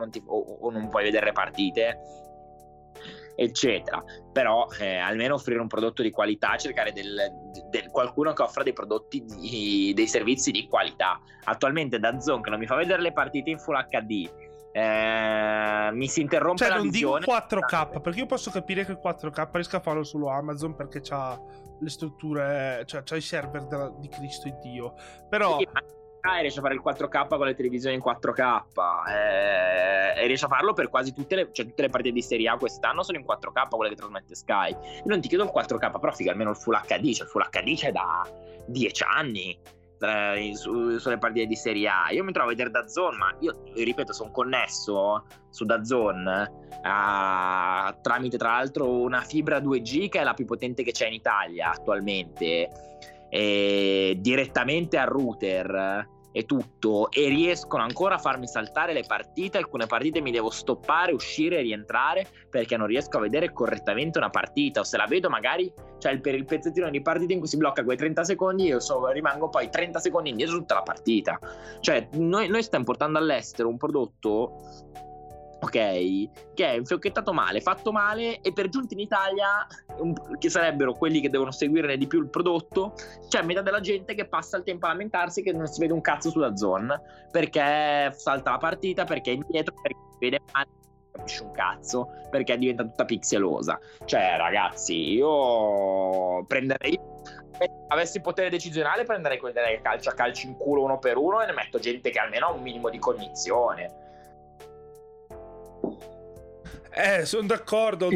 non puoi vedere le partite eccetera. Però almeno offrire un prodotto di qualità, cercare qualcuno che offra dei prodotti, dei servizi di qualità. Attualmente DAZN che non mi fa vedere le partite in Full HD, mi si interrompe la visione, non dico 4K, perché io posso capire che il 4K riesca a farlo solo Amazon perché c'ha le strutture, cioè c'ha i server di Cristo e Dio, però sì, riesce a fare il 4K con le televisioni in 4K, e riesce a farlo per quasi tutte le partite di Serie A quest'anno sono in 4K quelle che trasmette Sky. Io non ti chiedo il 4K, però figa, almeno il Full HD, cioè il Full HD c'è da 10 anni sulle partite di Serie A. Io mi trovo a vedere DAZN, ma io ripeto sono connesso su DAZN tramite tra l'altro una fibra 2G che è la più potente che c'è in Italia attualmente, e direttamente al router e tutto, e riescono ancora a farmi saltare le partite. Alcune partite mi devo stoppare, uscire e rientrare perché non riesco a vedere correttamente una partita, o se la vedo magari cioè per il pezzettino di partita in cui si blocca quei 30 secondi io rimango poi 30 secondi indietro tutta la partita. Cioè noi stiamo portando all'estero un prodotto, ok, che è infiocchettato male, fatto male, e per giunti in Italia, che sarebbero quelli che devono seguire di più il prodotto, c'è metà della gente che passa il tempo a lamentarsi che non si vede un cazzo sulla zona, perché salta la partita, perché è indietro, perché si vede male, non capisce un cazzo, perché diventa tutta pixelosa. Cioè ragazzi, io prenderei, se avessi potere decisionale prenderei quelli che calcia calci in culo uno per uno e ne metto gente che almeno ha un minimo di cognizione. Sono d'accordo.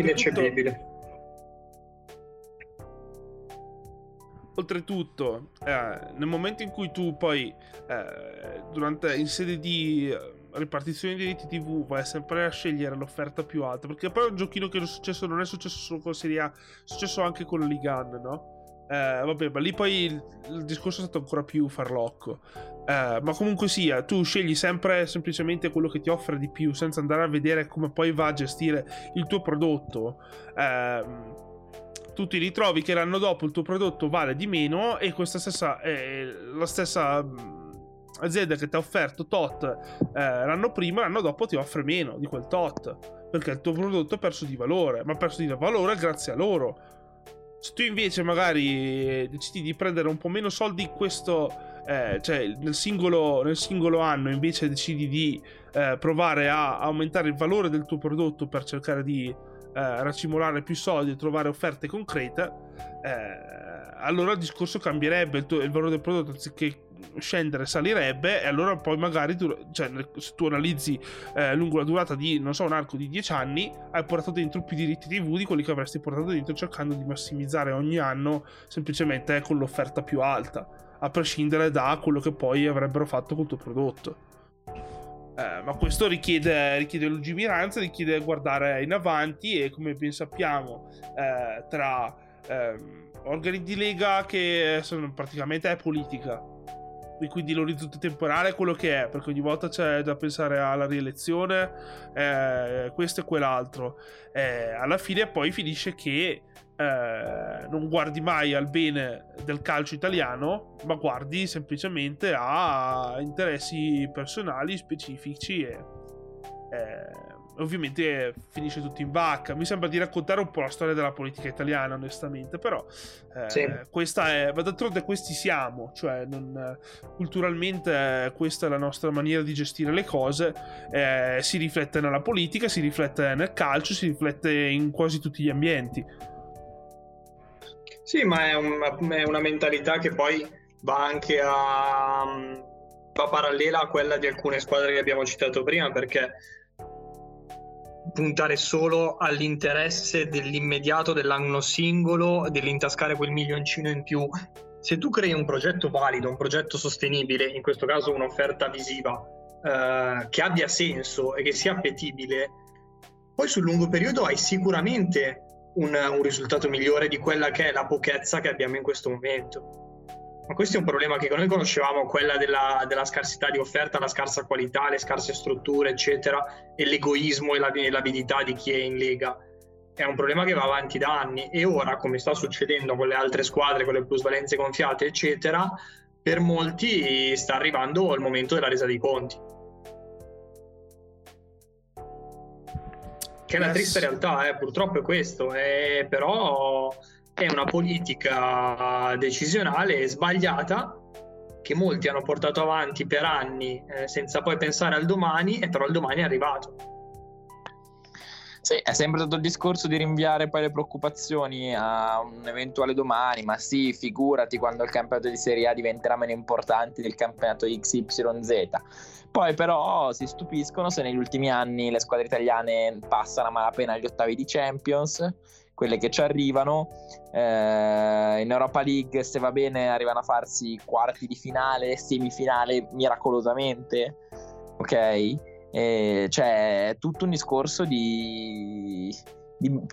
Oltretutto nel momento in cui tu poi in sede di ripartizione dei diritti TV vai sempre a scegliere l'offerta più alta, perché poi è un giochino che non è successo solo con Serie A, è successo anche con la Ligue 1, no? Vabbè, ma lì poi il discorso è stato ancora più farlocco, ma comunque sia, tu scegli sempre semplicemente quello che ti offre di più, senza andare a vedere come poi va a gestire il tuo prodotto. Tu ti ritrovi che l'anno dopo il tuo prodotto vale di meno e questa stessa la stessa azienda che ti ha offerto tot l'anno prima, l'anno dopo ti offre meno di quel tot, perché il tuo prodotto ha perso di valore, ma ha perso di valore grazie a loro. Se tu invece magari decidi di prendere un po' meno soldi questo, cioè nel singolo anno invece decidi di provare a aumentare il valore del tuo prodotto per cercare di racimolare più soldi e trovare offerte concrete, allora il discorso cambierebbe, il valore del prodotto anziché scendere salirebbe, e allora poi magari tu, cioè, se tu analizzi lungo la durata di, non so, un arco di 10 anni, hai portato dentro più diritti TV di quelli che avresti portato dentro cercando di massimizzare ogni anno semplicemente con l'offerta più alta, a prescindere da quello che poi avrebbero fatto col tuo prodotto. Ma questo richiede lungimiranza, richiede guardare in avanti, e come ben sappiamo tra organi di lega che sono praticamente è politica, e quindi l'orizzonte temporale è quello che è, perché ogni volta c'è da pensare alla rielezione, questo e quell'altro, alla fine poi finisce che non guardi mai al bene del calcio italiano, ma guardi semplicemente a interessi personali specifici e ovviamente finisce tutto in vacca. Mi sembra di raccontare un po' la storia della politica italiana, onestamente, però sì. Questa è, ma d'altronde questi siamo, cioè non, culturalmente questa è la nostra maniera di gestire le cose, si riflette nella politica, si riflette nel calcio, si riflette in quasi tutti gli ambienti. Sì, ma è una mentalità che poi va anche va parallela a quella di alcune squadre che abbiamo citato prima, perché puntare solo all'interesse dell'immediato, dell'anno singolo, dell'intascare quel milioncino in più. Se tu crei un progetto valido, un progetto sostenibile, in questo caso un'offerta visiva, che abbia senso e che sia appetibile, poi sul lungo periodo hai sicuramente un risultato migliore di quella che è la pochezza che abbiamo in questo momento. Ma questo è un problema che noi conoscevamo, quella della scarsità di offerta, la scarsa qualità, le scarse strutture, eccetera, e l'egoismo e l'avidità di chi è in Lega. È un problema che va avanti da anni, e ora, come sta succedendo con le altre squadre, con le plusvalenze gonfiate, eccetera, per molti sta arrivando il momento della resa dei conti, che è una triste realtà, purtroppo è questo, però è una politica decisionale sbagliata che molti hanno portato avanti per anni, senza poi pensare al domani, e però il domani è arrivato. Sì, è sempre stato il discorso di rinviare poi le preoccupazioni a un eventuale domani, ma sì, figurati quando il campionato di Serie A diventerà meno importante del campionato XYZ. Poi però si stupiscono se negli ultimi anni le squadre italiane passano a malapena agli ottavi di Champions, quelle che ci arrivano, in Europa League se va bene arrivano a farsi quarti di finale, semifinale miracolosamente, ok? C'è tutto un discorso di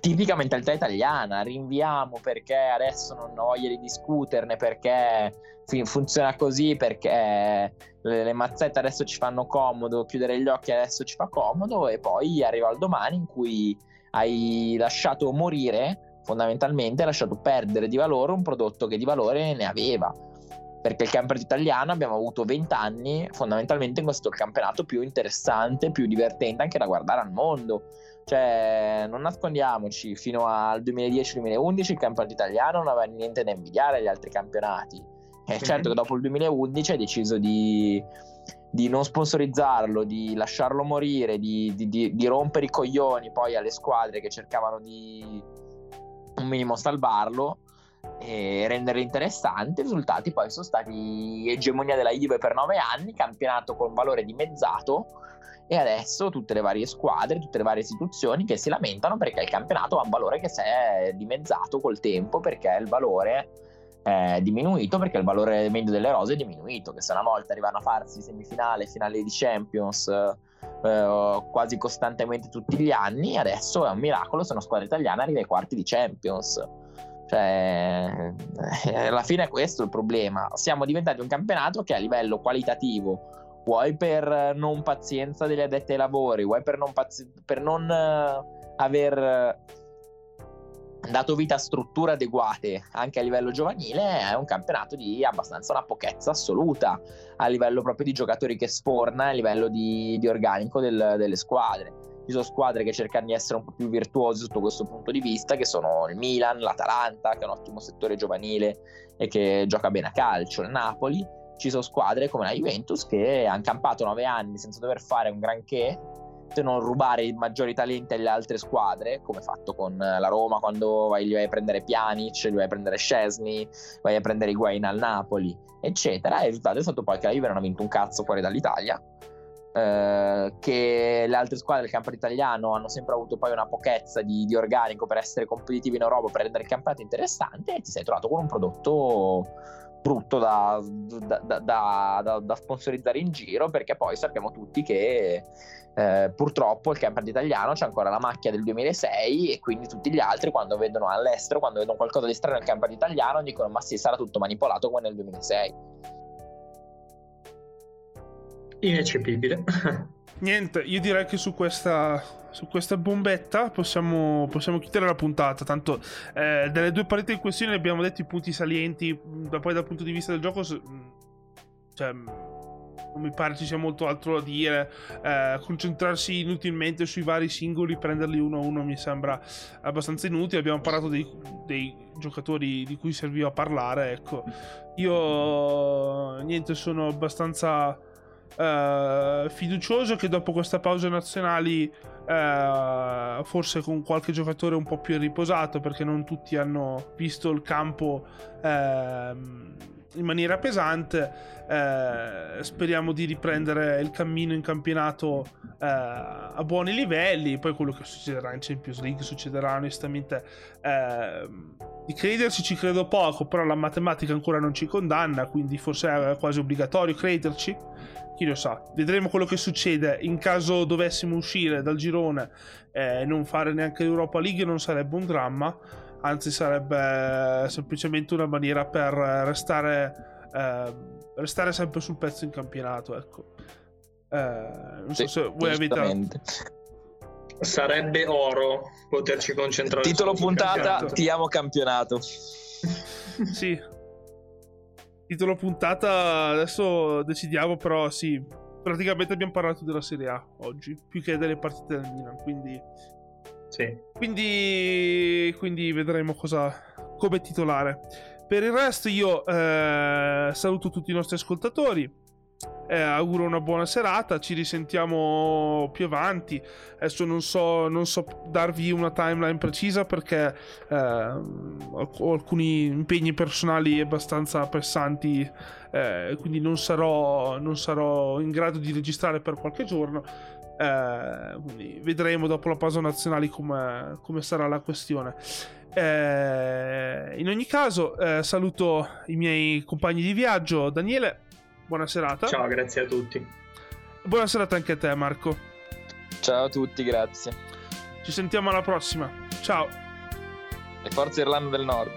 tipica mentalità italiana, rinviamo perché adesso non ho voglia di discuterne, perché funziona così, perché le mazzette adesso ci fanno comodo, chiudere gli occhi adesso ci fa comodo, e poi arriva il domani in cui hai lasciato morire, fondamentalmente hai lasciato perdere di valore un prodotto che di valore ne aveva. Perché il campionato italiano, abbiamo avuto 20 anni fondamentalmente in questo campionato più interessante, più divertente anche da guardare al mondo. Cioè, non nascondiamoci, fino al 2010-2011 il campionato italiano non aveva niente da invidiare agli altri campionati. E certo che dopo il 2011 hai deciso di non sponsorizzarlo, di lasciarlo morire, di rompere i coglioni poi alle squadre che cercavano di un minimo salvarlo e rendere interessante. I risultati poi sono stati egemonia della Juve per 9 anni, campionato con valore dimezzato, e adesso tutte le varie squadre, tutte le varie istituzioni che si lamentano perché il campionato ha un valore che si è dimezzato col tempo, perché il valore è diminuito, perché il valore medio delle rose è diminuito, che se una volta arrivano a farsi semifinale, finale di Champions quasi costantemente tutti gli anni, adesso è un miracolo se una squadra italiana arriva ai quarti di Champions. Cioè, alla fine è questo il problema. Siamo diventati un campionato che a livello qualitativo, vuoi per non pazienza degli addetti ai lavori, vuoi per non aver dato vita a strutture adeguate anche a livello giovanile, è un campionato di abbastanza una pochezza assoluta a livello proprio di giocatori che sforna, a livello di organico delle squadre. Ci sono squadre che cercano di essere un po' più virtuose sotto questo punto di vista, che sono il Milan, l'Atalanta, che è un ottimo settore giovanile e che gioca bene a calcio, il Napoli. Ci sono squadre come la Juventus che hanno campato 9 anni senza dover fare un granché, se non rubare i maggiori talenti alle altre squadre, come fatto con la Roma quando gli vai a prendere Pjanic, gli vai a prendere Szczęsny, vai a prendere Higuain al Napoli, eccetera. E il risultato è stato poi che la Juve non ha vinto un cazzo fuori dall'Italia, che le altre squadre del campionato italiano hanno sempre avuto poi una pochezza di organico per essere competitivi in Europa, per rendere il campionato interessante, e ti sei trovato con un prodotto brutto da sponsorizzare in giro, perché poi sappiamo tutti che purtroppo il campionato italiano c'è ancora la macchia del 2006, e quindi tutti gli altri quando vedono all'estero, quando vedono qualcosa di strano nel campionato italiano, dicono ma sì, sarà tutto manipolato come nel 2006. Ineccepibile. Niente, io direi che su questa bombetta possiamo chiudere la puntata. Tanto delle due partite in questione abbiamo detto i punti salienti, poi dal punto di vista del gioco, cioè, non mi pare ci sia molto altro da dire. Concentrarsi inutilmente sui vari singoli, prenderli uno a uno, mi sembra abbastanza inutile. Abbiamo parlato dei giocatori di cui serviva parlare, ecco. Io niente, sono abbastanza fiducioso che dopo questa pausa nazionali, forse con qualche giocatore un po' più riposato, perché non tutti hanno visto il campo in maniera pesante, speriamo di riprendere il cammino in campionato a buoni livelli. Poi quello che succederà in Champions League succederà, onestamente di crederci ci credo poco, però la matematica ancora non ci condanna, quindi forse è quasi obbligatorio crederci, chi lo sa. Vedremo quello che succede. In caso dovessimo uscire dal girone e non fare neanche l'Europa League non sarebbe un dramma, anzi sarebbe semplicemente una maniera per restare sempre sul pezzo in campionato, ecco. Non so se voi avete... Sarebbe oro poterci concentrare. Titolo puntata: ti amo campionato. Sì, titolo puntata. Adesso decidiamo, però sì, praticamente abbiamo parlato della Serie A oggi più che delle partite del Milan, quindi sì. Quindi vedremo come titolare. Per il resto io saluto tutti i nostri ascoltatori, auguro una buona serata, ci risentiamo più avanti. Adesso non so darvi una timeline precisa perché ho alcuni impegni personali abbastanza pressanti, quindi non sarò in grado di registrare per qualche giorno, quindi vedremo dopo la pausa nazionale come sarà la questione. In ogni caso saluto i miei compagni di viaggio. Daniele, buona serata. Ciao, grazie a tutti. Buona serata anche a te, Marco. Ciao a tutti, grazie. Ci sentiamo alla prossima. Ciao. Le forze Irlanda del Nord.